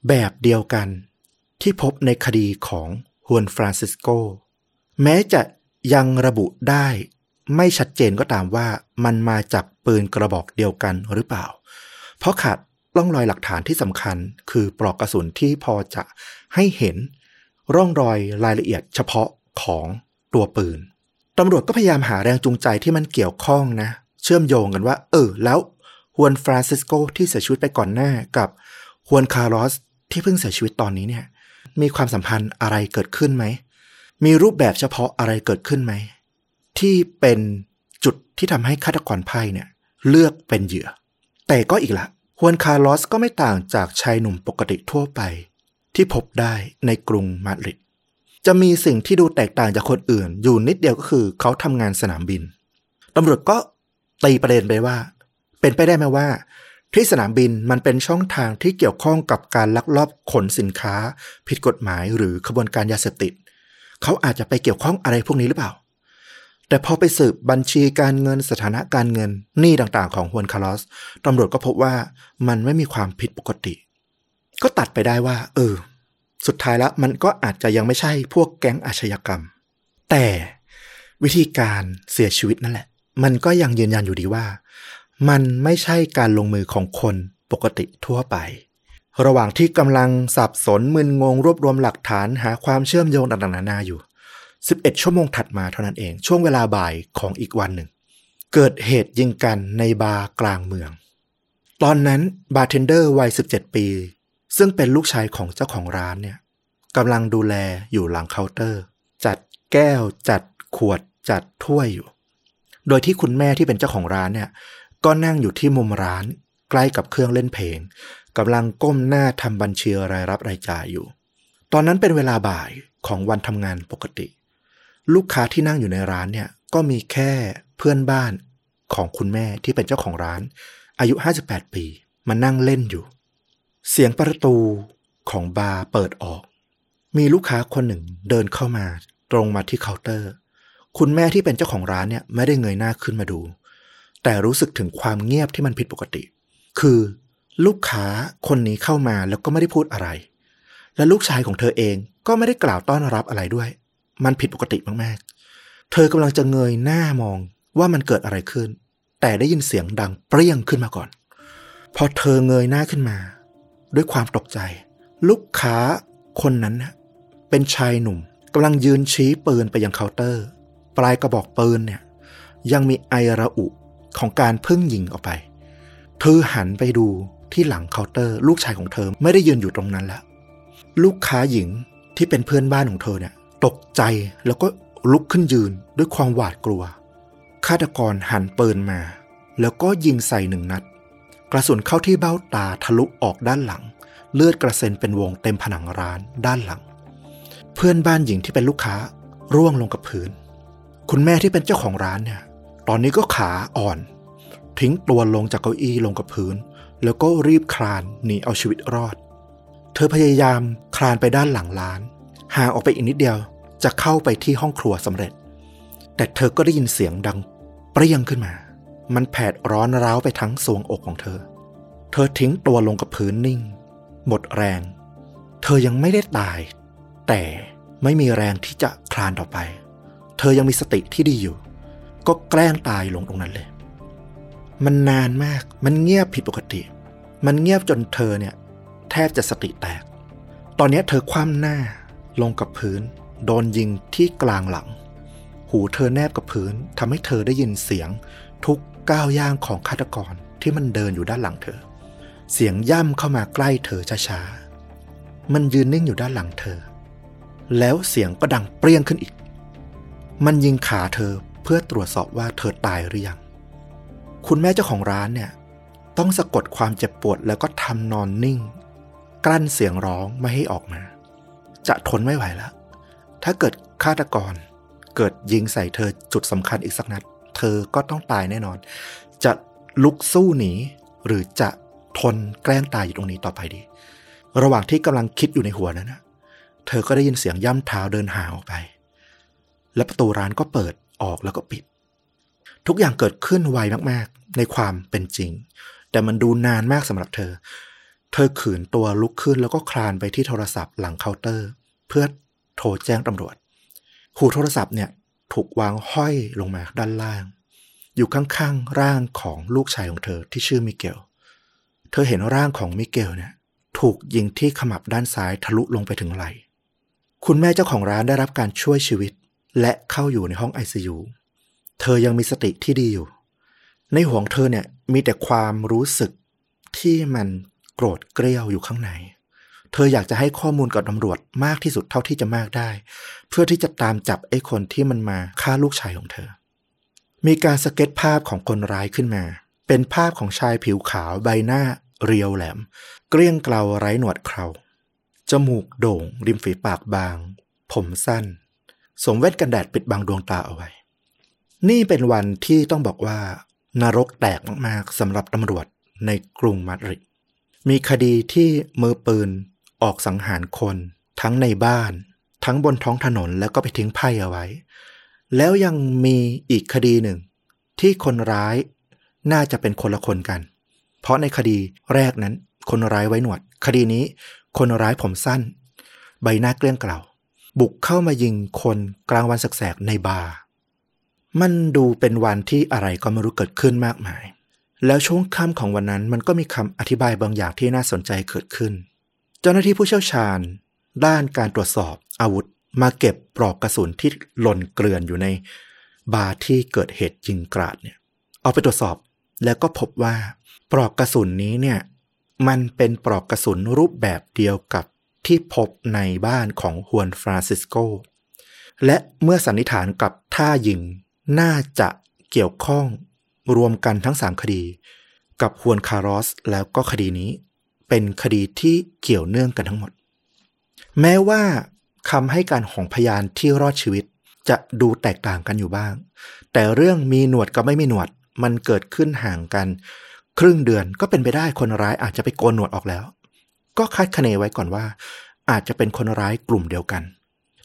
แบบเดียวกันที่พบในคดีของฮุานฟรานซิสโกแม้จะยังระบุได้ไม่ชัดเจนก็ตามว่ามันมาจากปืนกระบอกเดียวกันหรือเปล่าเพราะขาดร่องรอยหลักฐานที่สำคัญคือปลอกกระสุนที่พอจะให้เห็นร่องรอยรายละเอียดเฉพาะของตัวปืนตำรวจก็พยายามหาแรงจูงใจที่มันเกี่ยวข้องนะเชื่อมโยงกันว่าแล้วฮุานฟรานซิสโกที่เสียชีวิตไปก่อนหน้ากับฮุานคาร์ลอสที่เพิ่งเสียชีวิตตอนนี้เนี่ยมีความสัมพันธ์อะไรเกิดขึ้นไหมมีรูปแบบเฉพาะอะไรเกิดขึ้นไหมที่เป็นจุดที่ทำให้ฆาตกรไพ่เนี่ยเลือกเป็นเหยื่อแต่ก็อีกละฮุานคาร์ลอสก็ไม่ต่างจากชายหนุ่มปกติทั่วไปที่พบได้ในกรุงมาดริดจะมีสิ่งที่ดูแตกต่างจากคนอื่นอยู่นิดเดียวก็คือเขาทำงานสนามบินตำรวจก็ตีประเด็นไปว่าเป็นไปได้ไหมว่าที่สนามบินมันเป็นช่องทางที่เกี่ยวข้องกับการลักลอบขนสินค้าผิดกฎหมายหรือขบวนการยาเสพติดเขาอาจจะไปเกี่ยวข้องอะไรพวกนี้หรือเปล่าแต่พอไปสืบบัญชีการเงินสถานะการเงินหนี้ต่างๆของฮุานคาร์ลอสตำรวจก็พบว่ามันไม่มีความผิดปกติก็ตัดไปได้ว่าสุดท้ายแล้วมันก็อาจจะยังไม่ใช่พวกแก๊งอาชญากรรมแต่วิธีการเสียชีวิตนั่นแหละมันก็ยังยืนยันอยู่ดีว่ามันไม่ใช่การลงมือของคนปกติทั่วไประหว่างที่กำลังสับสนมึนงงรวบรวมหลักฐานหาความเชื่อมโยงต่างๆนานาอยู่11ชั่วโมงถัดมาเท่านั้นเองช่วงเวลาบ่ายของอีกวันหนึ่งเกิดเหตุยิงกันในบาร์กลางเมืองตอนนั้นบาร์เทนเดอร์วัย17ปีซึ่งเป็นลูกชายของเจ้าของร้านเนี่ยกำลังดูแลอยู่หลังเคาน์เตอร์จัดแก้วจัดขวดจัดถ้วยอยู่โดยที่คุณแม่ที่เป็นเจ้าของร้านเนี่ยก็นั่งอยู่ที่มุมร้านใกล้กับเครื่องเล่นเพลงกำลังก้มหน้าทำบัญชีรายรับรายจ่ายอยู่ตอนนั้นเป็นเวลาบ่ายของวันทำงานปกติลูกค้าที่นั่งอยู่ในร้านเนี่ยก็มีแค่เพื่อนบ้านของคุณแม่ที่เป็นเจ้าของร้านอายุ58ปีมานั่งเล่นอยู่เสียงประตูของบาร์เปิดออกมีลูกค้าคนหนึ่งเดินเข้ามาตรงมาที่เคาน์เตอร์คุณแม่ที่เป็นเจ้าของร้านเนี่ยไม่ได้เงยหน้าขึ้นมาดูแต่รู้สึกถึงความเงียบที่มันผิดปกติคือลูกค้าคนนี้เข้ามาแล้วก็ไม่ได้พูดอะไรและลูกชายของเธอเองก็ไม่ได้กล่าวต้อนรับอะไรด้วยมันผิดปกติมากๆเธอกำลังจะเงยหน้ามองว่ามันเกิดอะไรขึ้นแต่ได้ยินเสียงดังเปรี้ยงขึ้นมาก่อนพอเธอเงยหน้าขึ้นมาด้วยความตกใจลูกค้าคนนั้นเป็นชายหนุ่มกำลังยืนชี้ปืนไปยังเคาน์เตอร์ปลายกระบอกปืนเนี่ยยังมีไอระอุของการเพิ่งยิงออกไปเธอหันไปดูที่หลังเคาน์เตอร์ลูกชายของเธอไม่ได้ยืนอยู่ตรงนั้นแล้วลูกค้าหญิงที่เป็นเพื่อนบ้านของเธอเนี่ยตกใจแล้วก็ลุกขึ้นยืนด้วยความหวาดกลัวฆาตกรหันปืนมาแล้วก็ยิงใส่หนึ่งนัดกระสุนเข้าที่เบ้าตาทะลุออกด้านหลังเลือดกระเซ็นเป็นวงเต็มผนังร้านด้านหลังเพื่อนบ้านหญิงที่เป็นลูกค้าร่วงลงกับพื้น คุณแม่ที่เป็นเจ้าของร้านเนี่ยตอนนี้ก็ขาอ่อนทิ้งตัวลงจากเก้าอี้ลงกับพื้นแล้วก็รีบคลานหนีเอาชีวิตรอดเธอพยายามคลานไปด้านหลังร้านห่างออกไปอีกนิดเดียวจะเข้าไปที่ห้องครัวสำเร็จแต่เธอก็ได้ยินเสียงดังเปรี้ยงขึ้นมามันแผดร้อนร้าวไปทั้งทรวงอกของเธอเธอทิ้งตัวลงกับพื้นนิ่งหมดแรงเธอยังไม่ได้ตายแต่ไม่มีแรงที่จะคลานต่อไปเธอยังมีสติที่ดีอยู่ก็แกล้งตายลงตรงนั้นเลยมันนานมากมันเงียบผิดปกติมันเงียบจนเธอเนี่ยแทบจะสติแตกตอนนี้เธอคว่ำหน้าลงกับพื้นโดนยิงที่กลางหลังหูเธอแนบกับพื้นทำให้เธอได้ยินเสียงทุกก้าวย่างของฆาตกรที่มันเดินอยู่ด้านหลังเธอเสียงย่ำเข้ามาใกล้เธอช้าๆมันยืนนิ่งอยู่ด้านหลังเธอแล้วเสียงก็ดังเปรี้ยงขึ้นอีกมันยิงขาเธอเพื่อตรวจสอบว่าเธอตายหรือยังคุณแม่เจ้าของร้านเนี่ยต้องสะกดความเจ็บปวดแล้วก็ทำนอนนิ่งกลั้นเสียงร้องไม่ให้ออกมาจะทนไม่ไหวแล้วถ้าเกิดฆาตกรเกิดยิงใส่เธอจุดสำคัญอีกสักนัดเธอก็ต้องตายแน่นอนจะลุกสู้หนีหรือจะทนแกล้งตายอยู่ตรงนี้ต่อไปดีระหว่างที่กำลังคิดอยู่ในหัวนั้นนะเธอก็ได้ยินเสียงย่ำเท้าเดินห่างออกไปและประตูร้านก็เปิดออกแล้วก็ปิดทุกอย่างเกิดขึ้นไวมากๆในความเป็นจริงแต่มันดูนานมากสำหรับเธอเธอขืนตัวลุกขึ้นแล้วก็คลานไปที่โทรศัพท์หลังเคาน์เตอร์เพื่อโทรแจ้งตำรวจหูโทรศัพท์เนี่ยถูกวางห้อยลงมาด้านล่างอยู่ข้างๆร่างของลูกชายของเธอที่ชื่อมิเกลเธอเห็นร่างของมิเกลเนี่ยถูกยิงที่ขมับด้านซ้ายทะลุลงไปถึงไหล่คุณแม่เจ้าของร้านได้รับการช่วยชีวิตและเข้าอยู่ในห้อง ICU เธอยังมีสติที่ดีอยู่ในหัวของเธอเนี่ยมีแต่ความรู้สึกที่มันโกรธเกรี้ยวอยู่ข้างในเธออยากจะให้ข้อมูลกับตำรวจมากที่สุดเท่าที่จะมากได้เพื่อที่จะตามจับไอ้คนที่มันมาฆ่าลูกชายของเธอมีการสเก็ตภาพของคนร้ายขึ้นมาเป็นภาพของชายผิวขาวใบหน้าเรียวแหลมเกลี้ยงเกลาไร้หนวดเคราจมูกโด่งริมฝีปากบางผมสั้นสวมแว่นกันแดดปิดบังดวงตาเอาไว้นี่เป็นวันที่ต้องบอกว่านรกแตกมากๆสำหรับตำรวจในกรุงมาดริดมีคดีที่มือปืนออกสังหารคนทั้งในบ้านทั้งบนท้องถนนแล้วก็ไปทิ้งไพ่เอาไว้แล้วยังมีอีกคดีหนึ่งที่คนร้ายน่าจะเป็นคนละคนกันเพราะในคดีแรกนั้นคนร้ายไว้หนวดคดีนี้คนร้ายผมสั้นใบหน้าเกลี้ยงเกลาบุกเข้ามายิงคนกลางวันแสกๆในบาร์มันดูเป็นวันที่อะไรก็ไม่รู้เกิดขึ้นมากมายแล้วช่วงค่ำของวันนั้นมันก็มีคำอธิบายบางอย่างที่น่าสนใจเกิดขึ้นเจ้าหน้าที่ผู้เชี่ยวชาญด้านการตรวจสอบอาวุธมาเก็บปลอกกระสุนที่หล่นเกลื่อนอยู่ในบาร์ที่เกิดเหตุยิงกราดเนี่ยเอาไปตรวจสอบแล้วก็พบว่าปลอกกระสุนนี้เนี่ยมันเป็นปลอกกระสุนรูปแบบเดียวกับที่พบในบ้านของฮวนฟรานซิสโกและเมื่อสันนิษฐานกับท่ายิงน่าจะเกี่ยวข้องรวมกันทั้ง3คดีกับฮวนคาร์ลอสแล้วก็คดีนี้เป็นคดีที่เกี่ยวเนื่องกันทั้งหมดแม้ว่าคำให้การของพยานที่รอดชีวิตจะดูแตกต่างกันอยู่บ้างแต่เรื่องมีหนวดกับไม่มีหนวดมันเกิดขึ้นห่างกันครึ่งเดือนก็เป็นไปได้คนร้ายอาจจะไปโกนหนวดออกแล้วก็คาดคะเนไว้ก่อนว่าอาจจะเป็นคนร้ายกลุ่มเดียวกัน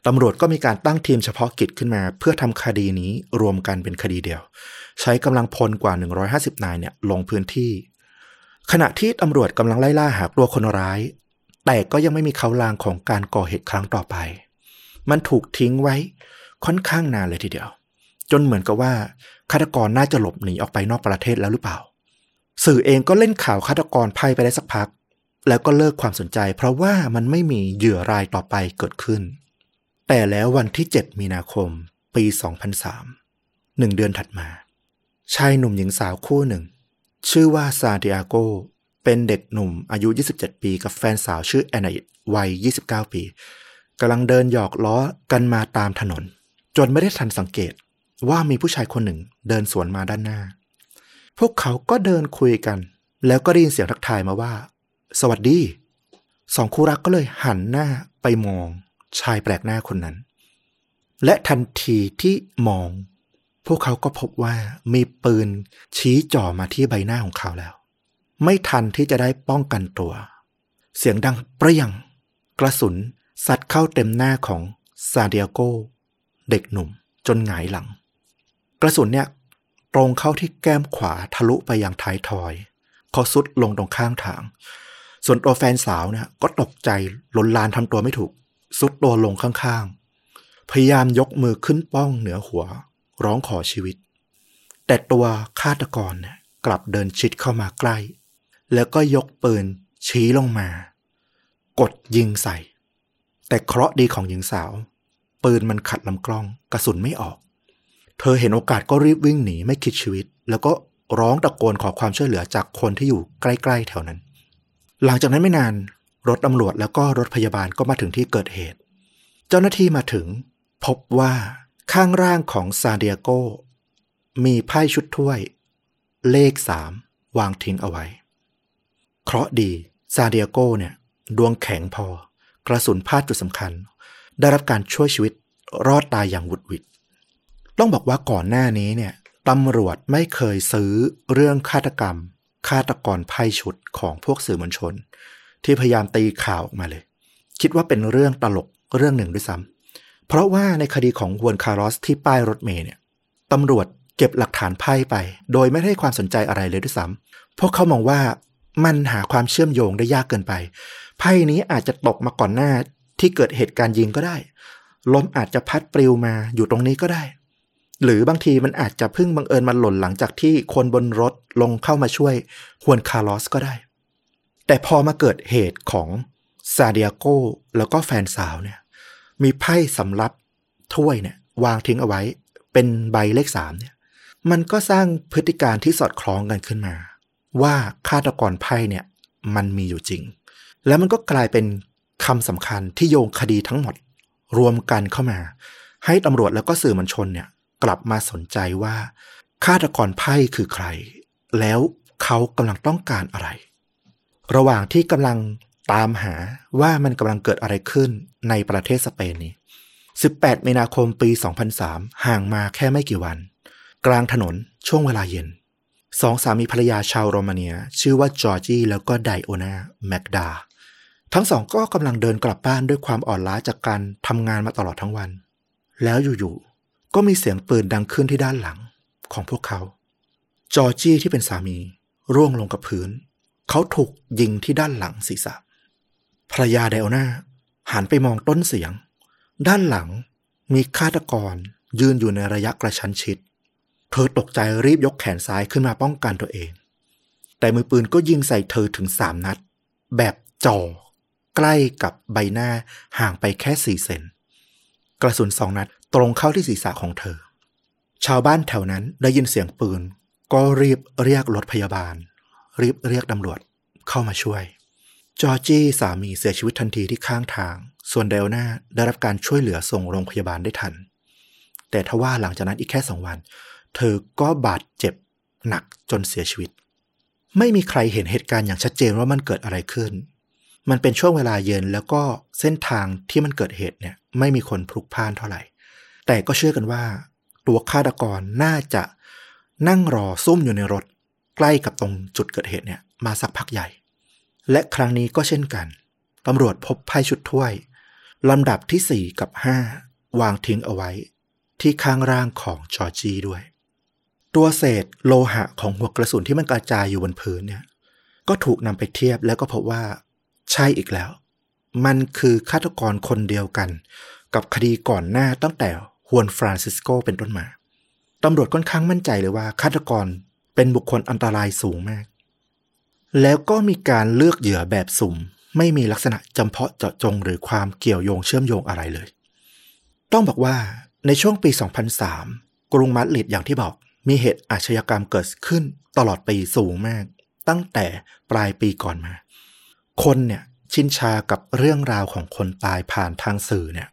ตำรวจก็มีการตั้งทีมเฉพาะกิจขึ้นมาเพื่อทำคดีนี้รวมกันเป็นคดีเดียวใช้กำลังพลกว่า150นายเนี่ยลงพื้นที่ขณะที่ตำรวจกำลังไล่ล่าหาตัวคนร้ายแต่ก็ยังไม่มีเขาลางของการก่อเหตุครั้งต่อไปมันถูกทิ้งไว้ค่อนข้างนานเลยทีเดียวจนเหมือนกับว่าฆาตกรน่าจะหลบหนีออกไปนอกประเทศแล้วหรือเปล่าสื่อเองก็เล่นข่าวฆาตกรพ่ายไปได้สักพักแล้วก็เลิกความสนใจเพราะว่ามันไม่มีเหยื่อรายต่อไปเกิดขึ้นแต่แล้ววันที่7มีนาคมปี2003 1 เดือนถัดมาชายหนุ่มหญิงสาวคู่หนึ่งชื่อว่าซาติอาโกเป็นเด็กหนุ่มอายุ27ปีกับแฟนสาวชื่อแอนาอิตวัย29ปีกำลังเดินหยอกล้อกันมาตามถนนจนไม่ได้ทันสังเกตว่ามีผู้ชายคนหนึ่งเดินสวนมาด้านหน้าพวกเขาก็เดินคุยกันแล้วก็ได้ยินเสียงทักทายมาว่าสวัสดี2คู่รักก็เลยหันหน้าไปมองชายแปลกหน้าคนนั้น และทันทีที่มองพวกเขาก็พบว่ามีปืนชี้จ่อมาที่ใบหน้าของเขาแล้วไม่ทันที่จะได้ป้องกันตัวเสียงดังเปรี้ยงกระสุนซัดเข้าเต็มหน้าของซาเดียโกเด็กหนุ่มจนหงายหลังกระสุนเนี่ยตรงเข้าที่แก้มขวาทะลุไปยังท้ายทอยเขาซุดลงตรงข้างทางส่วนตัวแฟนสาวเนี่ยก็ตกใจหล่นลานทำตัวไม่ถูกซุดตัวลงข้างๆพยายามยกมือขึ้นป้องเหนือหัวร้องขอชีวิตแต่ตัวฆาตกรเนี่ยกลับเดินชิดเข้ามาใกล้แล้วก็ยกปืนชี้ลงมากดยิงใส่แต่เคราะห์ดีของหญิงสาวปืนมันขัดลำกล้องกระสุนไม่ออกเธอเห็นโอกาสก็รีบวิ่งหนีไม่คิดชีวิตแล้วก็ร้องตะโกนขอความช่วยเหลือจากคนที่อยู่ใกล้ๆแถวนั้นหลังจากนั้นไม่นานรถตำรวจแล้วก็รถพยาบาลก็มาถึงที่เกิดเหตุเจ้าหน้าที่มาถึงพบว่าข้างร่างของซาเดียโกมีไพ่ชุดถ้วยเลข3วางทิ้งเอาไว้เคราะห์ดีซาเดียโกเนี่ยดวงแข็งพอกระสุนพลาดจุดสำคัญได้รับการช่วยชีวิตรอดตายอย่างหวุดหวิดต้องบอกว่าก่อนหน้านี้เนี่ยตำรวจไม่เคยซื้อเรื่องฆาตกรรมฆาตกรไพ่ชุดของพวกสื่อมวลชนที่พยายามตีข่าวออกมาเลยคิดว่าเป็นเรื่องตลกเรื่องหนึ่งด้วยซ้ำเพราะว่าในคดีของฮวนคาร์ลอสที่ป้ายรถเมล์เนี่ยตำรวจเก็บหลักฐานไพ่ไปโดยไม่ให้ความสนใจอะไรเลยด้วยซ้ำพวกเขามองว่ามันหาความเชื่อมโยงได้ยากเกินไปไพ่นี้อาจจะตกมาก่อนหน้าที่เกิดเหตุการณ์ยิงก็ได้ลมอาจจะพัดปลิวมาอยู่ตรงนี้ก็ได้หรือบางทีมันอาจจะเพิ่งบังเอิญมาหล่นหลังจากที่คนบนรถลงเข้ามาช่วยฮวนคาร์ลอสก็ได้แต่พอมาเกิดเหตุของซาเดียโกแล้วก็แฟนสาวเนี่ยมีไพ่สำรับถ้วยเนี่ยวางทิ้งเอาไว้เป็นใบเลข3เนี่ยมันก็สร้างพฤติการที่สอดคล้องกันขึ้นมาว่าฆาตกรไพ่เนี่ยมันมีอยู่จริงแล้วมันก็กลายเป็นคำสำคัญที่โยงคดีทั้งหมดรวมกันเข้ามาให้ตำรวจแล้วก็สื่อมวลชนเนี่ยกลับมาสนใจว่าฆาตกรไพ่คือใครแล้วเขากำลังต้องการอะไรระหว่างที่กำลังตามหาว่ามันกำลังเกิดอะไรขึ้นในประเทศสเปนนี้18 มีนาคมปี 2003 ห่างมาแค่ไม่กี่วันกลางถนนช่วงเวลาเย็นสองสามีภรรยาชาวโรมาเนียชื่อว่าจอร์จีแล้วก็ไดโอนาแมกดาทั้งสองก็กำลังเดินกลับบ้านด้วยความอ่อนล้าจากการทำงานมาตลอดทั้งวันแล้วอยู่ๆก็มีเสียงปืนดังขึ้นที่ด้านหลังของพวกเขาจอร์จีที่เป็นสามีร่วงลงกับพื้นเขาถูกยิงที่ด้านหลังศีรษะภรรยาไดโอนาหันไปมองต้นเสียงด้านหลังมีฆาตกรยืนอยู่ในระยะกระชั้นชิดเธอตกใจรีบยกแขนซ้ายขึ้นมาป้องกันตัวเองแต่มือปืนก็ยิงใส่เธอถึง3นัดแบบจ่อใกล้กับใบหน้าห่างไปแค่4 เซนกระสุน2นัดตรงเข้าที่ศีรษะของเธอชาวบ้านแถวนั้นได้ยินเสียงปืนก็รีบเรียกรถพยาบาลรีบเรียกตำรวจเข้ามาช่วยจอร์จี้สามีเสียชีวิตทันทีที่ข้างทางส่วนเดลน่าได้รับการช่วยเหลือส่งโรงพยาบาลได้ทันแต่ทว่าหลังจากนั้นอีกแค่2 วันเธอก็บาดเจ็บหนักจนเสียชีวิตไม่มีใครเห็นเหตุการณ์อย่างชัดเจนว่ามันเกิดอะไรขึ้นมันเป็นช่วงเวลาเย็นแล้วก็เส้นทางที่มันเกิดเหตุเนี่ยไม่มีคนพลุกพล่านเท่าไหร่แต่ก็เชื่อกันว่าตัวฆาตกรน่าจะนั่งรอซุ่มอยู่ในรถใกล้กับตรงจุดเกิดเหตุเนี่ยมาสักพักใหญ่และครั้งนี้ก็เช่นกันตำรวจพบไพ่ชุดถ้วยลำดับที่4 กับ 5วางทิ้งเอาไว้ที่ข้างร่างของจอร์จีด้วยตัวเศษโลหะของหัวกระสุนที่มันกระจายอยู่บนพื้นเนี่ยก็ถูกนำไปเทียบแล้วก็พบว่าใช่อีกแล้วมันคือฆาตกรคนเดียวกันกับคดีก่อนหน้าตั้งแต่ฮวนฟรานซิสโกเป็นต้นมาตำรวจค่อนข้างมั่นใจเลยว่าฆาตกรเป็นบุคคลอันตรายสูงมากแล้วก็มีการเลือกเหยื่อแบบสุ่มไม่มีลักษณะจำเพาะเจาะจงหรือความเกี่ยวโยงเชื่อมโยงอะไรเลยต้องบอกว่าในช่วงปี 2003 กรุงมาดริดอย่างที่บอกมีเหตุอาชญากรรมเกิดขึ้นตลอดปีสูงมากตั้งแต่ปลายปีก่อนมาคนเนี่ยชินชากับเรื่องราวของคนตายผ่านทางสื่อเนี่ย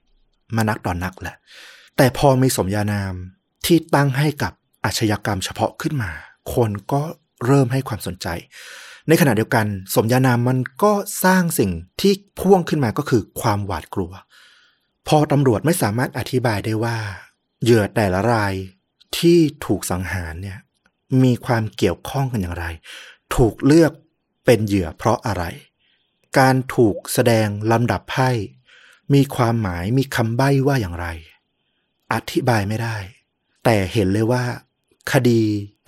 มานักต่อนักแหละแต่พอมีสมญานามที่ตั้งให้กับอาชญากรรมเฉพาะขึ้นมาคนก็เริ่มให้ความสนใจในขณะเดียวกันสมญานามมันก็สร้างสิ่งที่พ่วงขึ้นมาก็คือความหวาดกลัว พอตำรวจไม่สามารถอธิบายได้ว่าเหยื่อแต่ละรายที่ถูกสังหารเนี่ยมีความเกี่ยวข้องกันอย่างไรถูกเลือกเป็นเหยื่อเพราะอะไรการถูกแสดงลำดับไพ่มีความหมายมีคำใบ้ว่าอย่างไรอธิบายไม่ได้แต่เห็นเลยว่าคดี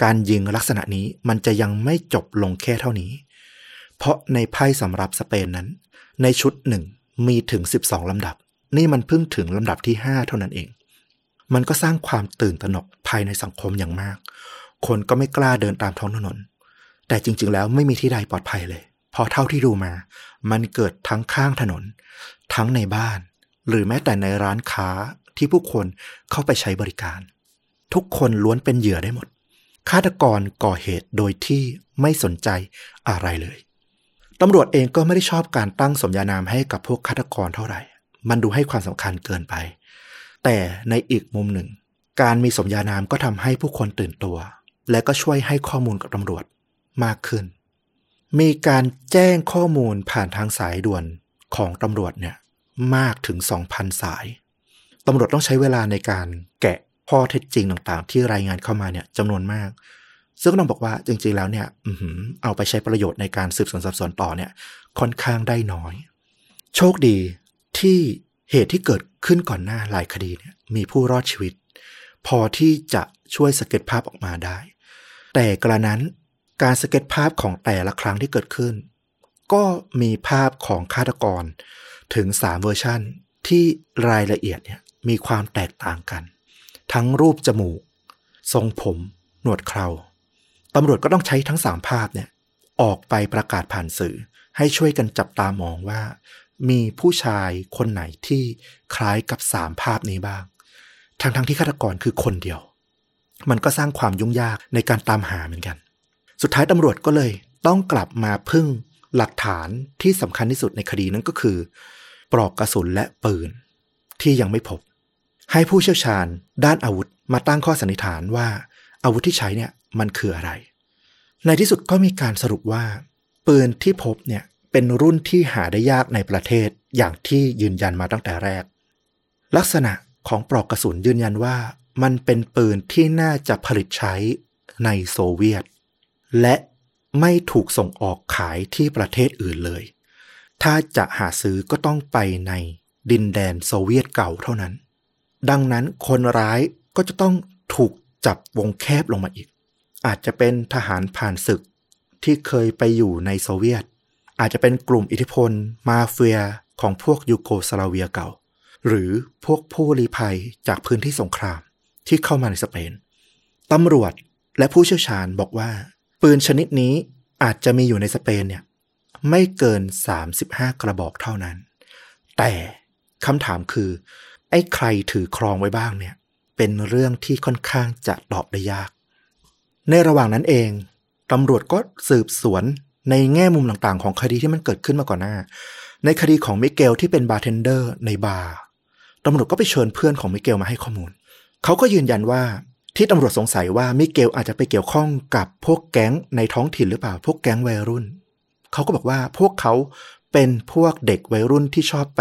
การยิงลักษณะนี้มันจะยังไม่จบลงแค่เท่านี้เพราะในไพ่สำหรับสเปนนั้นในชุดหนึ่งมีถึง12ลำดับนี่มันเพิ่งถึงลำดับที่5เท่านั้นเองมันก็สร้างความตื่นตระหนกภายในสังคมอย่างมากคนก็ไม่กล้าเดินตามท้องถนนแต่จริงๆแล้วไม่มีที่ใดปลอดภัยเลยพอเท่าที่ดูมามันเกิดทั้งข้างถนนทั้งในบ้านหรือแม้แต่ในร้านค้าที่ผู้คนเข้าไปใช้บริการทุกคนล้วนเป็นเหยื่อได้หมดฆาตกรก่อเหตุโดยที่ไม่สนใจอะไรเลยตำรวจเองก็ไม่ได้ชอบการตั้งสมญานามให้กับพวกฆาตกรเท่าไหร่มันดูให้ความสำคัญเกินไปแต่ในอีกมุมหนึ่งการมีสมญานามก็ทำให้ผู้คนตื่นตัวและก็ช่วยให้ข้อมูลกับตำรวจมากขึ้นมีการแจ้งข้อมูลผ่านทางสายด่วนของตำรวจเนี่ยมากถึง 2,000 สายตำรวจต้องใช้เวลาในการแกะข้อเท็จจริงต่างๆที่รายงานเข้ามาเนี่ยจำนวนมากซึ่งต้องบอกว่าจริงๆแล้วเนี่ยเอาไปใช้ประโยชน์ในการสืบสวนสอบสวนต่อเนี่ยค่อนข้างได้น้อยโชคดีที่เหตุที่เกิดขึ้นก่อนหน้าหลายคดีเนี่ยมีผู้รอดชีวิตพอที่จะช่วยสเก็ตภาพออกมาได้แต่กระนั้นการสเก็ตภาพของแต่ละครั้งที่เกิดขึ้นก็มีภาพของฆาตกรถึง3เวอร์ชันที่รายละเอียดเนี่ยมีความแตกต่างกันทั้งรูปจมูกทรงผมหนวดเคราตำรวจก็ต้องใช้ทั้ง3ภาพเนี่ยออกไปประกาศผ่านสื่อให้ช่วยกันจับตามองว่ามีผู้ชายคนไหนที่คล้ายกับ3ภาพนี้บ้างทั้งที่ฆาตกรคือคนเดียวมันก็สร้างความยุ่งยากในการตามหาเหมือนกันสุดท้ายตำรวจก็เลยต้องกลับมาพึ่งหลักฐานที่สำคัญที่สุดในคดีนั้นก็คือปลอกกระสุนและปืนที่ยังไม่พบให้ผู้เชี่ยวชาญด้านอาวุธมาตั้งข้อสันนิษฐานว่าอาวุธที่ใช้เนี่ยมันคืออะไรในที่สุดก็มีการสรุปว่าปืนที่พบเนี่ยเป็นรุ่นที่หาได้ยากในประเทศอย่างที่ยืนยันมาตั้งแต่แรกลักษณะของปลอกกระสุนยืนยันว่ามันเป็นปืนที่น่าจะผลิตใช้ในโซเวียตและไม่ถูกส่งออกขายที่ประเทศอื่นเลยถ้าจะหาซื้อก็ต้องไปในดินแดนโซเวียตเก่าเท่านั้นดังนั้นคนร้ายก็จะต้องถูกจับวงแคบลงมาอีกอาจจะเป็นทหารผ่านศึกที่เคยไปอยู่ในโซเวียตอาจจะเป็นกลุ่มอิทธิพลมาเฟียของพวกยูโกสลาเวียเก่าหรือพวกผู้ลี้ภัยจากพื้นที่สงครามที่เข้ามาในสเปนตำรวจและผู้เชี่ยวชาญบอกว่าปืนชนิดนี้อาจจะมีอยู่ในสเปนเนี่ยไม่เกิน35กระบอกเท่านั้นแต่คำถามคือไอ้ใครถือครองไว้บ้างเนี่ยเป็นเรื่องที่ค่อนข้างจะตอบได้ยากในระหว่างนั้นเองตำรวจก็สืบสวนในแง่มุมต่างๆของคดีที่มันเกิดขึ้นมาก่อนหน้าในคดีของมิเกลที่เป็นบาร์เทนเดอร์ในบาร์ตำรวจก็ไปเชิญเพื่อนของมิเกลมาให้ข้อมูลเขาก็ยืนยันว่าที่ตำรวจสงสัยว่ามิเกลอาจจะไปเกี่ยวข้องกับพวกแก๊งในท้องถิ่นหรือเปล่าพวกแก๊งวัยรุ่นเขาก็บอกว่าพวกเขาเป็นพวกเด็กวัยรุ่นที่ชอบไป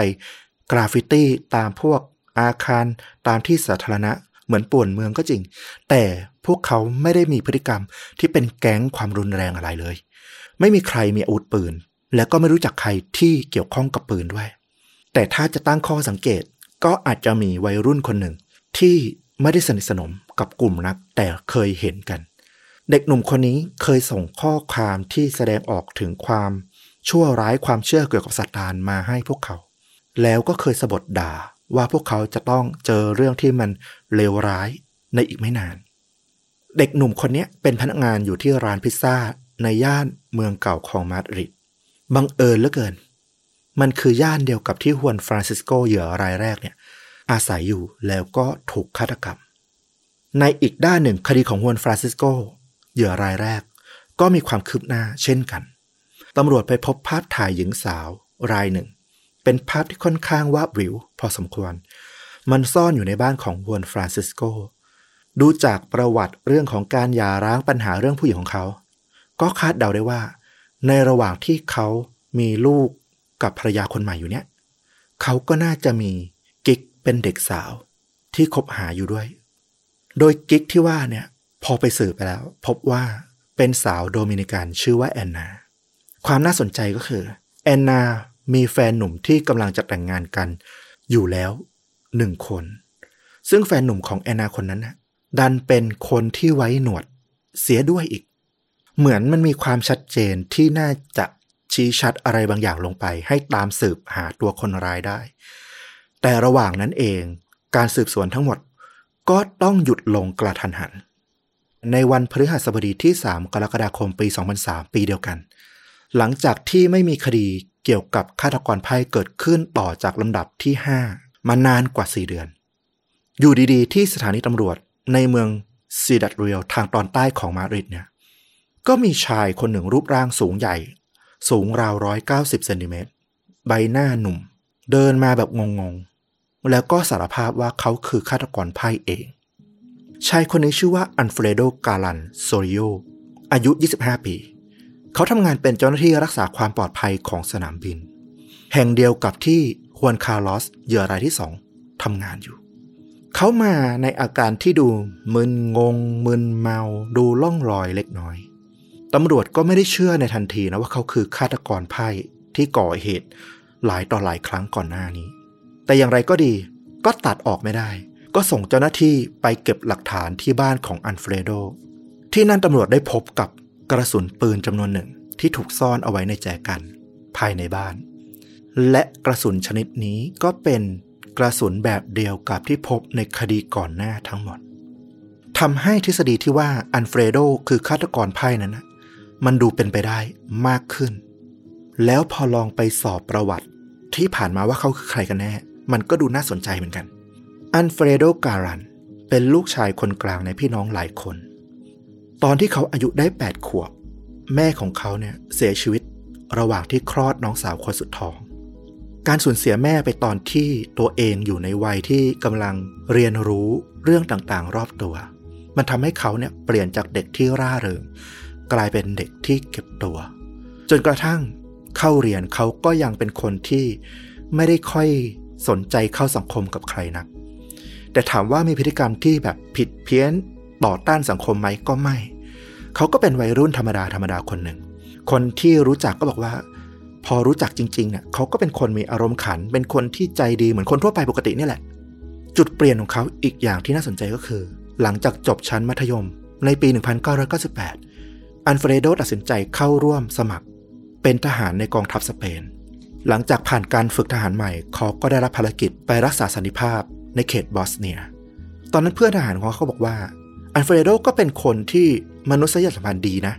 กราฟฟิตี้ตามพวกอาคารตามที่สาธารณะเหมือนป่วนเมืองก็จริงแต่พวกเขาไม่ได้มีพฤติกรรมที่เป็นแก๊งความรุนแรงอะไรเลยไม่มีใครมีอาวุธปืนและก็ไม่รู้จักใครที่เกี่ยวข้องกับปืนด้วยแต่ถ้าจะตั้งข้อสังเกตก็อาจจะมีวัยรุ่นคนหนึ่งที่ไม่ได้สนิทสนมกับกลุ่มนักแต่เคยเห็นกันเด็กหนุ่มคนนี้เคยส่งข้อความที่แสดงออกถึงความชั่วร้ายความเชื่อเกี่ยวกับซาตานมาให้พวกเขาแล้วก็เคยสบถด่าว่าพวกเขาจะต้องเจอเรื่องที่มันเลวร้ายในอีกไม่นานเด็กหนุ่มคนนี้เป็นพนักงานอยู่ที่ร้านพิซซ่าในย่านเมืองเก่าของมาดริดบังเอิญเหลือเกินมันคือย่านเดียวกับที่ฮวนฟรานซิสโกเหยื่อรายแรกเนี่ยอาศัยอยู่แล้วก็ถูกฆาตกรรมในอีกด้านหนึ่งคดีของฮวนฟรานซิสโกเหยื่อรายแรกก็มีความคืบหน้าเช่นกันตำรวจไปพบภาพถ่ายหญิงสาวรายหนึ่งเป็นภาพที่ค่อนข้างวาบวิวพอสมควรมันซ่อนอยู่ในบ้านของฮวนฟรานซิสโกดูจากประวัติเรื่องของการหย่าร้างปัญหาเรื่องผู้หญิงของเขาก็คาดเดาได้ว่าในระหว่างที่เขามีลูกกับภรรยาคนใหม่อยู่เนี่ยเขาก็น่าจะมีกิ๊ก เป็นเด็กสาวที่คบหาอยู่ด้วยโดยกิ๊กที่ว่าเนี่ยพอไปสืบไปแล้วพบว่าเป็นสาวโดมินิกันชื่อว่าแอนนาความน่าสนใจก็คือแอนนามีแฟนหนุ่มที่กำลังจะแต่งงานกันอยู่แล้ว1คนซึ่งแฟนหนุ่มของแอนนาคนนั้นนะดันเป็นคนที่ไว้หนวดเสียด้วยอีกเหมือนมันมีความชัดเจนที่น่าจะชี้ชัดอะไรบางอย่างลงไปให้ตามสืบหาตัวคนร้ายได้แต่ระหว่างนั้นเองการสืบสวนทั้งหมดก็ต้องหยุดลงกระทันหันในวันพฤหัสบดีที่3กรกฎาคมปี2003ปีเดียวกันหลังจากที่ไม่มีคดีเกี่ยวกับฆาตกรไพ่เกิดขึ้นต่อจากลำดับที่5มานานกว่า4เดือนอยู่ดีๆที่สถานีตำรวจในเมืองซีดัดเรียลทางตอนใต้ของมาดริดเนี่ยก็มีชายคนหนึ่งรูปร่างสูงใหญ่สูงราว190เซนติเมตรใบหน้าหนุ่มเดินมาแบบงงๆแล้วก็สารภาพว่าเขาคือฆาตกรไพ่เองชายคนนี้ชื่อว่าอันเฟรโด กาลันโซริโออายุ25ปีเขาทำงานเป็นเจ้าหน้าที่รักษาความปลอดภัยของสนามบินแห่งเดียวกับที่ฮวนคาร์ลอสเหยื่อรายที่2ทำงานอยู่เขามาในอาการที่ดูมึนงงมึนเมาดูล่องลอยเล็กน้อยตำรวจก็ไม่ได้เชื่อในทันทีนะว่าเขาคือฆาตกรไพ่ที่ก่อเหตุหลายต่อหลายครั้งก่อนหน้านี้แต่อย่างไรก็ดีก็ตัดออกไม่ได้ก็ส่งเจ้าหน้าที่ไปเก็บหลักฐานที่บ้านของอันเฟรโดที่นั่นตำรวจได้พบกับกระสุนปืนจำนวน1ที่ถูกซ่อนเอาไว้ในแจกันภายในบ้านและกระสุนชนิดนี้ก็เป็นกระสุนแบบเดียวกับที่พบในคดีก่อนหน้าทั้งหมดทำให้ทฤษฎีที่ว่าอันเฟรโดคือฆาตกรไพ่นั้นนะมันดูเป็นไปได้มากขึ้นแล้วพอลองไปสอบประวัติที่ผ่านมาว่าเขาคือใครกันแน่มันก็ดูน่าสนใจเหมือนกันอันเฟรโด การันเป็นลูกชายคนกลางในพี่น้องหลายคนตอนที่เขาอายุได้8ขวบแม่ของเขาเนี่ยเสียชีวิตระหว่างที่คลอดน้องสาวคนสุดท้องการสูญเสียแม่ไปตอนที่ตัวเองอยู่ในวัยที่กำลังเรียนรู้เรื่องต่างๆรอบตัวมันทำให้เขาเนี่ยเปลี่ยนจากเด็กที่ร่าเริงกลายเป็นเด็กที่เก็บตัวจนกระทั่งเข้าเรียนเขาก็ยังเป็นคนที่ไม่ได้ค่อยสนใจเข้าสังคมกับใครนักแต่ถามว่ามีพฤติกรรมที่แบบผิดเพี้ยนต่อต้านสังคมไหมก็ไม่เขาก็เป็นวัยรุ่นธรรมดาคนหนึ่งคนที่รู้จักก็บอกว่าพอรู้จักจริงๆเนี่ยเขาก็เป็นคนมีอารมณ์ขันเป็นคนที่ใจดีเหมือนคนทั่วไปปกตินี่แหละจุดเปลี่ยนของเขาอีกอย่างที่น่าสนใจก็คือหลังจากจบชั้นมัธยมในปี1998อันเฟรโดตัดสินใจเข้าร่วมสมัครเป็นทหารในกองทัพสเปนหลังจากผ่านการฝึกทหารใหม่เขาก็ได้รับภารกิจไปรักษาสันติภาพในเขตบอสเนียตอนนั้นเพื่อนทหารของเขาบอกว่าอันเฟรโดก็เป็นคนที่มนุษยสัมพันธ์ดีนะ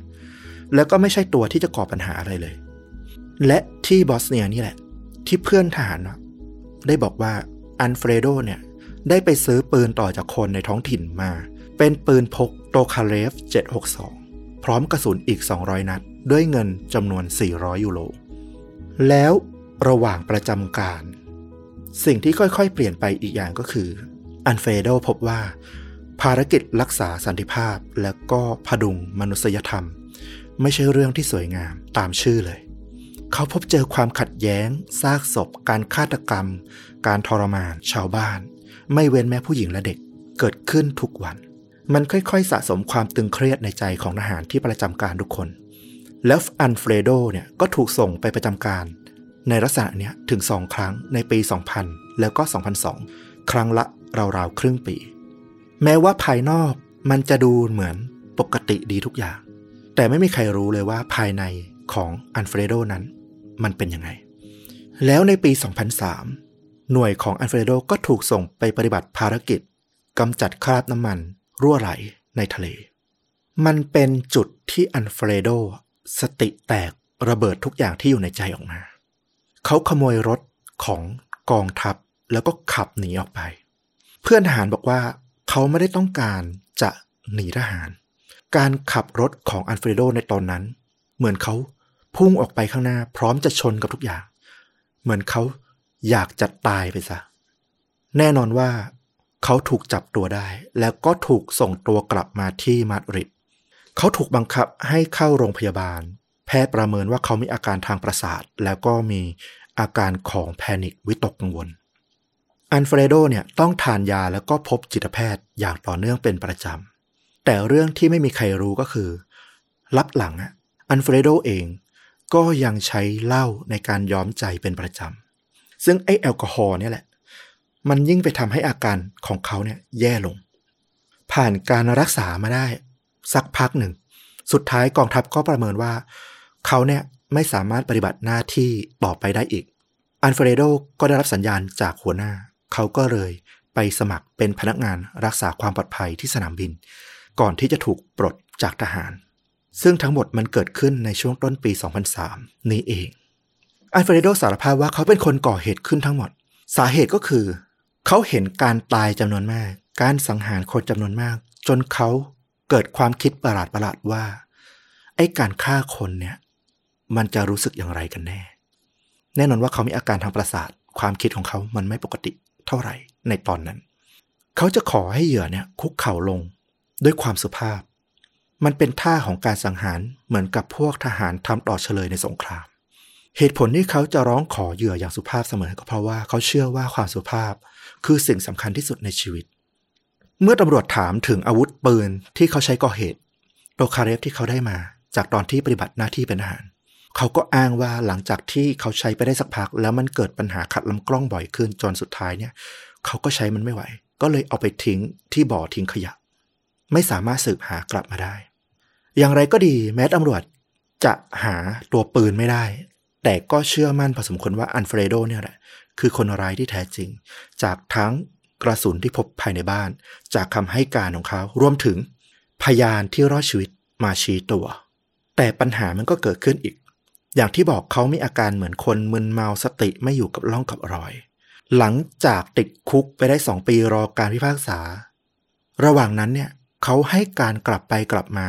แล้วก็ไม่ใช่ตัวที่จะก่อปัญหาอะไรเลยและที่บอสเนียนี่แหละที่เพื่อนทหารได้บอกว่าอันเฟรโดเนี่ยได้ไปซื้อปืนต่อจากคนในท้องถิ่นมาเป็นปืนพกโตคาเลฟ762พร้อมกระสุนอีก200นัดด้วยเงินจำนวน400ยูโรแล้วระหว่างประจำการสิ่งที่ค่อยๆเปลี่ยนไปอีกอย่างก็คืออันเฟรโดพบว่าภารกิจรักษาสันติภาพและก็พดุงมนุษยธรรมไม่ใช่เรื่องที่สวยงามตามชื่อเลยเขาพบเจอความขัดแย้งซากศพการฆาตกรรมการทรมานชาวบ้านไม่เว้นแม้ผู้หญิงและเด็กเกิดขึ้นทุกวันมันค่อยๆสะสมความตึงเครียดในใจของทหารที่ประจำการทุกคนแล้วอันเฟรโดเนี่ยก็ถูกส่งไปประจำการในลักษณะนี้ถึง2ครั้งในปี2000แล้วก็2002ครั้งละราวๆครึ่งปีแม้ว่าภายนอกมันจะดูเหมือนปกติดีทุกอย่างแต่ไม่มีใครรู้เลยว่าภายในของอันเฟรโดนั้นมันเป็นยังไงแล้วในปี2003หน่วยของอันเฟรโดก็ถูกส่งไปปฏิบัติภารกิจกำจัดคราบน้ำมันรั่วไหลในทะเลมันเป็นจุดที่อันเฟรโดสติแตกระเบิดทุกอย่างที่อยู่ในใจออกมาเขาขโมยรถของกองทัพแล้วก็ขับหนีออกไปเพื่อนทหารบอกว่าเขาไม่ได้ต้องการจะหนีทหารการขับรถของอันเฟรโดในตอนนั้นเหมือนเขาพุ่งออกไปข้างหน้าพร้อมจะชนกับทุกอย่างเหมือนเขาอยากจะตายไปซะแน่นอนว่าเขาถูกจับตัวได้แล้วก็ถูกส่งตัวกลับมาที่มาดริดเขาถูกบังคับให้เข้าโรงพยาบาลแพทย์ประเมินว่าเขามีอาการทางประสาทแล้วก็มีอาการของแพนิควิตกกังวล อันเฟรโดเนี่ยต้องทานยาแล้วก็พบจิตแพทย์อย่างต่อเนื่องเป็นประจำแต่เรื่องที่ไม่มีใครรู้ก็คือลับหลังอันเฟรโดเองก็ยังใช้เหล้าในการย้อมใจเป็นประจำซึ่งไอ้แอลกอฮอล์เนี่ยแหละมันยิ่งไปทำให้อาการของเขาเนี่ยแย่ลงผ่านการรักษามาได้สักพักหนึ่งสุดท้ายกองทัพก็ประเมินว่าเขาเนี่ยไม่สามารถปฏิบัติหน้าที่ต่อไปได้อีกอันเฟรโดก็ได้รับสัญญาณจากหัวหน้าเขาก็เลยไปสมัครเป็นพนักงานรักษาความปลอดภัยที่สนามบินก่อนที่จะถูกปลดจากทหารซึ่งทั้งหมดมันเกิดขึ้นในช่วงต้นปี 2003 นี้เองอัลเฟรโดสารภาพว่าเขาเป็นคนก่อเหตุขึ้นทั้งหมดสาเหตุก็คือเขาเห็นการตายจำนวนมากการสังหารคนจำนวนมากจนเขาเกิดความคิดประหลาดๆว่าไอ้การฆ่าคนเนี่ยมันจะรู้สึกอย่างไรกันแน่แน่นอนว่าเขามีอาการทางประสาทความคิดของเขามันไม่ปกติเท่าไหร่ในตอนนั้นเขาจะขอให้เหยื่อเนี่ยคุกเข่าลงด้วยความสุภาพมันเป็นท่าของการสังหารเหมือนกับพวกทหารทำต่อเฉลยในสงครามเหตุผลที่เขาจะร้องขอเหยื่ออย่างสุภาพเสมอก็เพราะว่าเขาเชื่อว่าความสุภาพคือสิ่งสำคัญที่สุดในชีวิตเมื่อตำรวจถามถึงอาวุธปืนที่เขาใช้ก่อเหตุโตคาเรฟที่เขาได้มาจากตอนที่ปฏิบัติหน้าที่เป็นทหารเขาก็อ้างว่าหลังจากที่เขาใช้ไปได้สักพักแล้วมันเกิดปัญหาขัดลำกล้องบ่อยขึ้นจนสุดท้ายเนี่ยเขาก็ใช้มันไม่ไหวก็เลยเอาไปทิ้งที่บ่อทิ้งขยะไม่สามารถสืบหากลับมาได้อย่างไรก็ดีแม้ตำรวจจะหาตัวปืนไม่ได้แต่ก็เชื่อมั่นพอสมควรว่าอันเฟรโดเนี่ยแหละคือคนร้ายที่แท้จริงจากทั้งกระสุนที่พบภายในบ้านจากคำให้การของเขารวมถึงพยานที่รอดชีวิตมาชี้ตัวแต่ปัญหามันก็เกิดขึ้นอีกอย่างที่บอกเขามีอาการเหมือนคนมึนเมาสติไม่อยู่กับร่องกับรอยหลังจากติดคุกไปได้2 ปีรอการพิพากษาระหว่างนั้นเนี่ยเขาให้การกลับไปกลับมา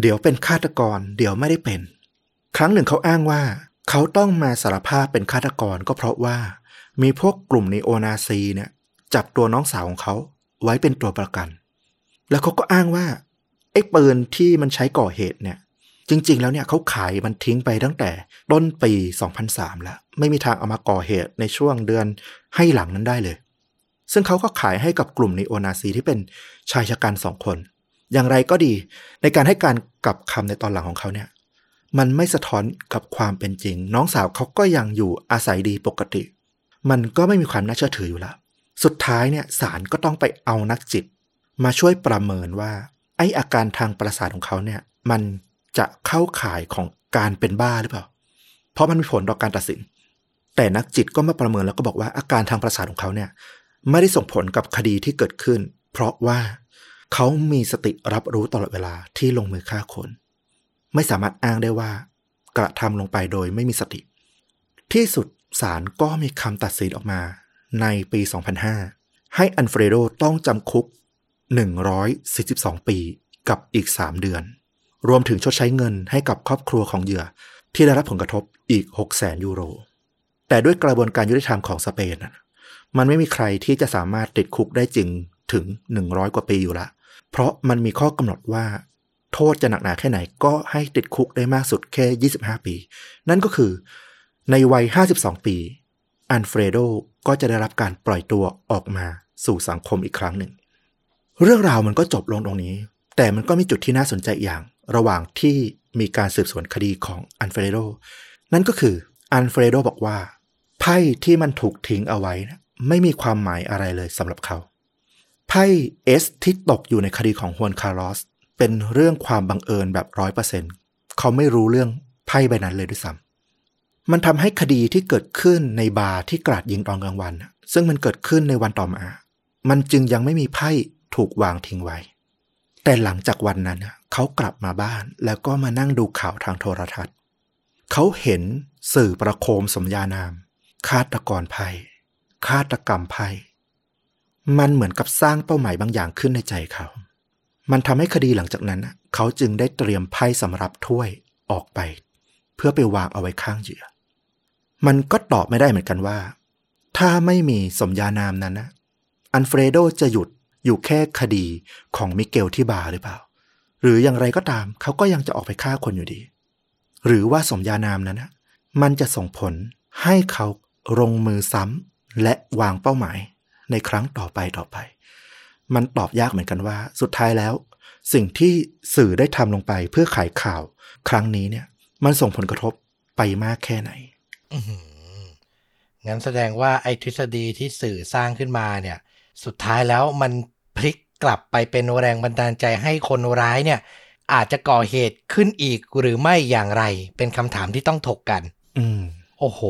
เดี๋ยวเป็นฆาตกรเดี๋ยวไม่ได้เป็นครั้งหนึ่งเขาอ้างว่าเขาต้องมาสารภาพเป็นฆาตกรก็เพราะว่ามีพวกกลุ่มนีโอนาซีเนี่ยจับตัวน้องสาวของเขาไว้เป็นตัวประกันแล้วเขาก็อ้างว่าไอ้ปืนที่มันใช้ก่อเหตุเนี่ยจริงๆแล้วเนี่ยเขาขายมันทิ้งไปตั้งแต่ต้นปี 2003 แล้วไม่มีทางเอามาก่อเหตุในช่วงเดือนให้หลังนั้นได้เลยซึ่งเขาก็ขายให้กับกลุ่มนีโอนาซีที่เป็นชายชะกัน2 คนอย่างไรก็ดีในการให้การกลับคำในตอนหลังของเขาเนี่ยมันไม่สะท้อนกับความเป็นจริงน้องสาวเขาก็ยังอยู่อาศัยดีปกติมันก็ไม่มีความน่าเชื่อถืออยู่แล้วสุดท้ายเนี่ยศาลก็ต้องไปเอานักจิตมาช่วยประเมินว่าไอ้อาการทางประสาทของเขาเนี่ยมันจะเข้าข่ายของการเป็นบ้าหรือเปล่าเพราะมันมีผลต่อการตัดสินแต่นักจิตก็มาประเมินแล้วก็บอกว่าอาการทางประสาทของเขาเนี่ยไม่ได้ส่งผลกับคดีที่เกิดขึ้นเพราะว่าเขามีสติรับรู้ตลอดเวลาที่ลงมือฆ่าคนไม่สามารถอ้างได้ว่ากระทำลงไปโดยไม่มีสติที่สุดศาลก็มีคำตัดสินออกมาในปี 2005 ให้อันเฟรโดต้องจำคุก 142 ปีกับอีก 3 เดือนรวมถึงชดใช้เงินให้กับครอบครัวของเหยื่อที่ได้รับผลกระทบอีก €600,000แต่ด้วยกระบวนการยุติธรรมของสเปนมันไม่มีใครที่จะสามารถติดคุกได้จริงถึง100 กว่าปีอยู่ละเพราะมันมีข้อกำหนดว่าโทษจะหนักหนาแค่ไหนก็ให้ติดคุกได้มากสุดแค่25 ปีนั่นก็คือในวัย52 ปีอันเฟรโดก็จะได้รับการปล่อยตัวออกมาสู่สังคมอีกครั้งหนึ่งเรื่องราวมันก็จบลงตรงนี้แต่มันก็มีจุดที่น่าสนใจอย่างระหว่างที่มีการสืบสวนคดีของอันเฟรโดนั่นก็คืออันเฟรโดบอกว่าไพ่ที่มันถูกทิ้งเอาไว้ไม่มีความหมายอะไรเลยสำหรับเขาไพ่เอสที่ตกอยู่ในคดีของฮวนคาร์ลอสเป็นเรื่องความบังเอิญแบบ 100% เขาไม่รู้เรื่องไพ่ใบนั้นเลยด้วยซ้ำมันทำให้คดีที่เกิดขึ้นในบาร์ที่กราดยิงตอนกลางวันซึ่งมันเกิดขึ้นในวันต่อมามันจึงยังไม่มีไพ่ถูกวางทิ้งไว้แต่หลังจากวันนั้นเขากลับมาบ้านแล้วก็มานั่งดูข่าวทางโทรทัศน์เขาเห็นสื่อประโคมสมญานามฆาตกรไพ่ฆาตกรรมไพ่มันเหมือนกับสร้างเป้าหมายบางอย่างขึ้นในใจเขามันทำให้คดีหลังจากนั้นเขาจึงได้เตรียมไพ่สำหรับถ้วยออกไปเพื่อไปวางเอาไว้ข้างเหยื่อมันก็ตอบไม่ได้เหมือนกันว่าถ้าไม่มีสมญานามนั้นอันเฟรโดจะหยุดอยู่แค่คดีของมิเกลที่บาร์หรือเปล่าหรืออย่างไรก็ตามเขาก็ยังจะออกไปฆ่าคนอยู่ดีหรือว่าสมญานามนั้นมันจะส่งผลให้เขาลงมือซ้ำและวางเป้าหมาย ในครั้งต่อไปมันตอบยากเหมือนกันว่าสุดท้ายแล้วสิ่งที่สื่อได้ทำลงไปเพื่อขายข่าวครั้งนี้เนี่ยมันส่งผลกระทบไปมากแค่ไหนงั้นแสดงว่าไอ้ทฤษฎีที่สื่อสร้างขึ้นมาเนี่ยสุดท้ายแล้วมันพลิกกลับไปเป็นแรงบันดาลใจให้คนร้ายเนี่ยอาจจะก่อเหตุขึ้นอีกหรือไม่อย่างไรเป็นคำถามที่ต้องถกกันโอ้โห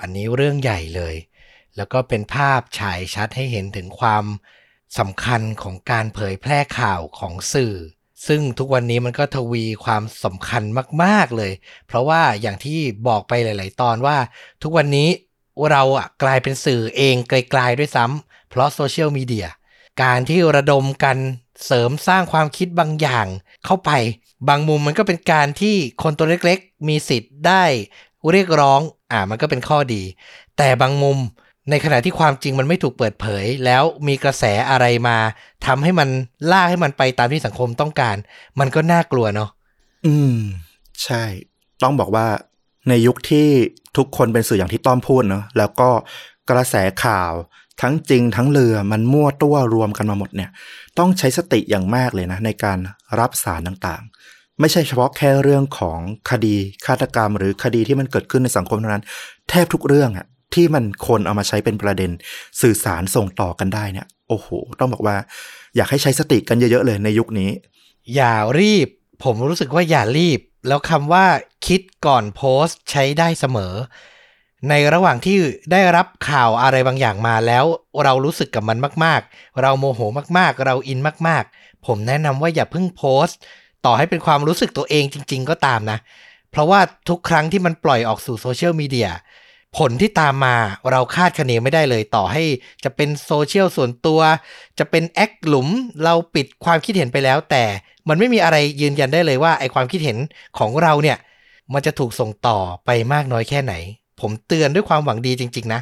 อันนี้เรื่องใหญ่เลยแล้วก็เป็นภาพฉายชัดให้เห็นถึงความสำคัญของการเผยแพร่ข่าวของสื่อซึ่งทุกวันนี้มันก็ทวีความสำคัญมากๆเลยเพราะว่าอย่างที่บอกไปหลายๆตอนว่าทุกวันนี้เรากลายเป็นสื่อเองไกลๆด้วยซ้ำเพราะโซเชียลมีเดียการที่ระดมกันเสริมสร้างความคิดบางอย่างเข้าไปบางมุมมันก็เป็นการที่คนตัวเล็กๆมีสิทธิ์ได้เรียกร้องมันก็เป็นข้อดีแต่บางมุมในขณะที่ความจริงมันไม่ถูกเปิดเผยแล้วมีกระแสอะไรมาทำให้มันล่าให้มันไปตามที่สังคมต้องการมันก็น่ากลัวเนาะใช่ต้องบอกว่าในยุคที่ทุกคนเป็นสื่ออย่างที่ต้อมพูดเนาะแล้วก็กระแสข่าวทั้งจริงทั้งเลือมันมั่วตัวรวมกันมาหมดเนี่ยต้องใช้สติอย่างมากเลยนะในการรับสารต่างๆไม่ใช่เฉพาะแค่เรื่องของคดีฆาตกรรมหรือคดีที่มันเกิดขึ้นในสังคมเท่านั้นแทบทุกเรื่องอะที่มันคนเอามาใช้เป็นประเด็นสื่อสารส่งต่อกันได้เนี่ยโอ้โหต้องบอกว่าอยากให้ใช้สติกันเยอะๆเลยในยุคนี้อย่ารีบผมรู้สึกว่าอย่ารีบแล้วคำว่าคิดก่อนโพสต์ใช้ได้เสมอในระหว่างที่ได้รับข่าวอะไรบางอย่างมาแล้วเรารู้สึกกับมันมากๆเราโมโหมากๆเราอินมากๆผมแนะนำว่าอย่าเพิ่งโพสต์ต่อให้เป็นความรู้สึกตัวเองจริงๆก็ตามนะเพราะว่าทุกครั้งที่มันปล่อยออกสู่โซเชียลมีเดียผลที่ตามมาเราคาดคะเนไม่ได้เลยต่อให้จะเป็นโซเชียลส่วนตัวจะเป็นแอคหลุมเราปิดความคิดเห็นไปแล้วแต่มันไม่มีอะไรยืนยันได้เลยว่าไอ้ความคิดเห็นของเราเนี่ยมันจะถูกส่งต่อไปมากน้อยแค่ไหนผมเตือนด้วยความหวังดีจริงๆนะ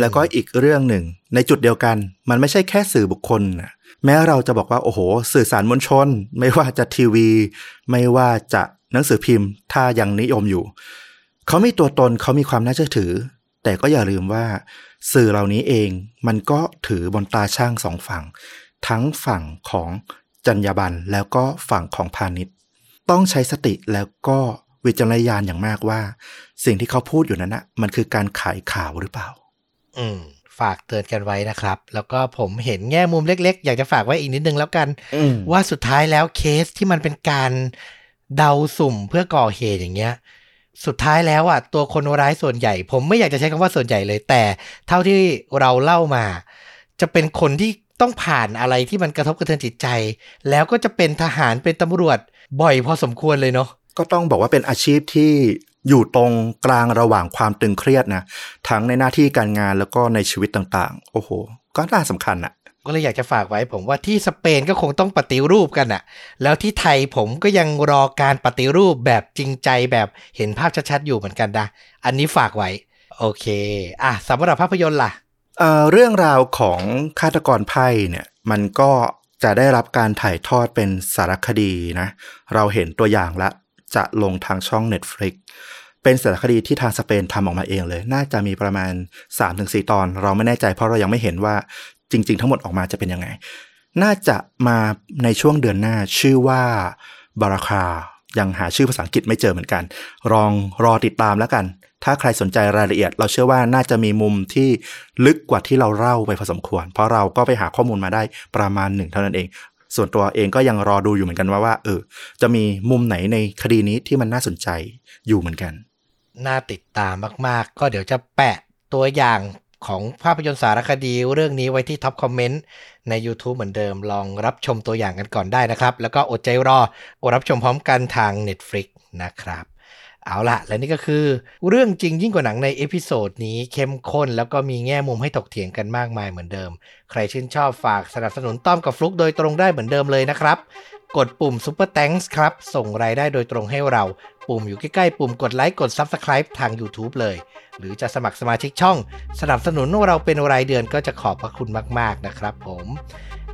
แล้วก็อีกเรื่องหนึ่งในจุดเดียวกันมันไม่ใช่แค่สื่อบุคคลนะแม้เราจะบอกว่าโอ้โหสื่อสารมวลชนไม่ว่าจะทีวีไม่ว่าจะหนังสือพิมพ์ถ้ายังนิยมอยู่เขามีตัวตนเขามีความน่าเชื่อถือแต่ก็อย่าลืมว่าสื่อเหล่านี้เองมันก็ถือบนตาช่างสองฝั่งทั้งฝั่งของจรรยาบรรณแล้วก็ฝั่งของพาณิชย์ต้องใช้สติแล้วก็วิจารณญาณอย่างมากว่าสิ่งที่เขาพูดอยู่นั้นนะมันคือการขายข่าวหรือเปล่าฝากเตือนกันไว้นะครับแล้วก็ผมเห็นแง่มุมเล็กๆอยากจะฝากไว้อีกนิดนึงแล้วกันว่าสุดท้ายแล้วเคสที่มันเป็นการเดาสุ่มเพื่อก่อเหตุอย่างเงี้ยสุดท้ายแล้วตัวคนร้ายส่วนใหญ่ผมไม่อยากจะใช้คำว่าส่วนใหญ่เลยแต่เท่าที่เราเล่ามาจะเป็นคนที่ต้องผ่านอะไรที่มันกระทบกระเทือนจิตใจแล้วก็จะเป็นทหารเป็นตำรวจบ่อยพอสมควรเลยเนาะก็ต้องบอกว่าเป็นอาชีพที่อยู่ตรงกลางระหว่างความตึงเครียดนะทั้งในหน้าที่การงานแล้วก็ในชีวิตต่างๆโอ้โหก็น่าสำคัญก็เลยอยากจะฝากไว้ผมว่าที่สเปนก็คงต้องปฏิรูปกันแล้วที่ไทยผมก็ยังรอการปฏิรูปแบบจริงใจแบบเห็นภาพชัดๆอยู่เหมือนกันนะอันนี้ฝากไว้โอเคสำหรับภาพยนตร์ล่ะเรื่องราวของฆาตกรไพ่เนี่ยมันก็จะได้รับการถ่ายทอดเป็นสารคดีนะเราเห็นตัวอย่างละจะลงทางช่อง Netflix เป็นสารคดีที่ทางสเปนทำออกมาเองเลยน่าจะมีประมาณ 3-4 ตอนเราไม่แน่ใจเพราะเรายังไม่เห็นว่าจริงๆทั้งหมดออกมาจะเป็นยังไงน่าจะมาในช่วงเดือนหน้าชื่อว่าบาราคายังหาชื่อภาษาอังกฤษไม่เจอเหมือนกันรอติดตามแล้วกันถ้าใครสนใจรายละเอียดเราเชื่อว่าน่าจะมีมุมที่ลึกกว่าที่เราเล่าไปพอสมควรเพราะเราก็ไปหาข้อมูลมาได้ประมาณหนึ่งเท่านั้นเองส่วนตัวเองก็ยังรอดูอยู่เหมือนกันว่าจะมีมุมไหนในคดีนี้ที่มันน่าสนใจอยู่เหมือนกันน่าติดตามมากๆก็เดี๋ยวจะแปะตัวอย่างของภาพยนตร์สารคดีเรื่องนี้ไว้ที่ท็อปคอมเมนต์ใน YouTube เหมือนเดิมลองรับชมตัวอย่างกันก่อนได้นะครับแล้วก็อดใจรอรับชมพร้อมกันทาง Netflix นะครับเอาละและนี่ก็คือเรื่องจริงยิ่งกว่าหนังในเอพิโซดนี้เข้มข้นแล้วก็มีแง่มุมให้ถกเถียงกันมากมายเหมือนเดิมใครชื่นชอบฝากสนับสนุนต้อมกับฟลุกโดยตรงได้เหมือนเดิมเลยนะครับกดปุ่ม Super Thanks ครับส่งรายได้โดยตรงให้เราปุ่มอยู่ใกล้ๆปุ่มกดไลค์กด Subscribe ทาง YouTube เลยหรือจะสมัครสมาชิกช่องสนับสนุนเราเป็นรายเดือนก็จะขอบพระคุณมากๆนะครับผม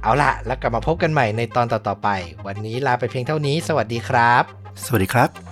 เอาละแล้วกลับมาพบกันใหม่ในตอนต่อๆไปวันนี้ลาไปเพียงเท่านี้สวัสดีครับสวัสดีครับ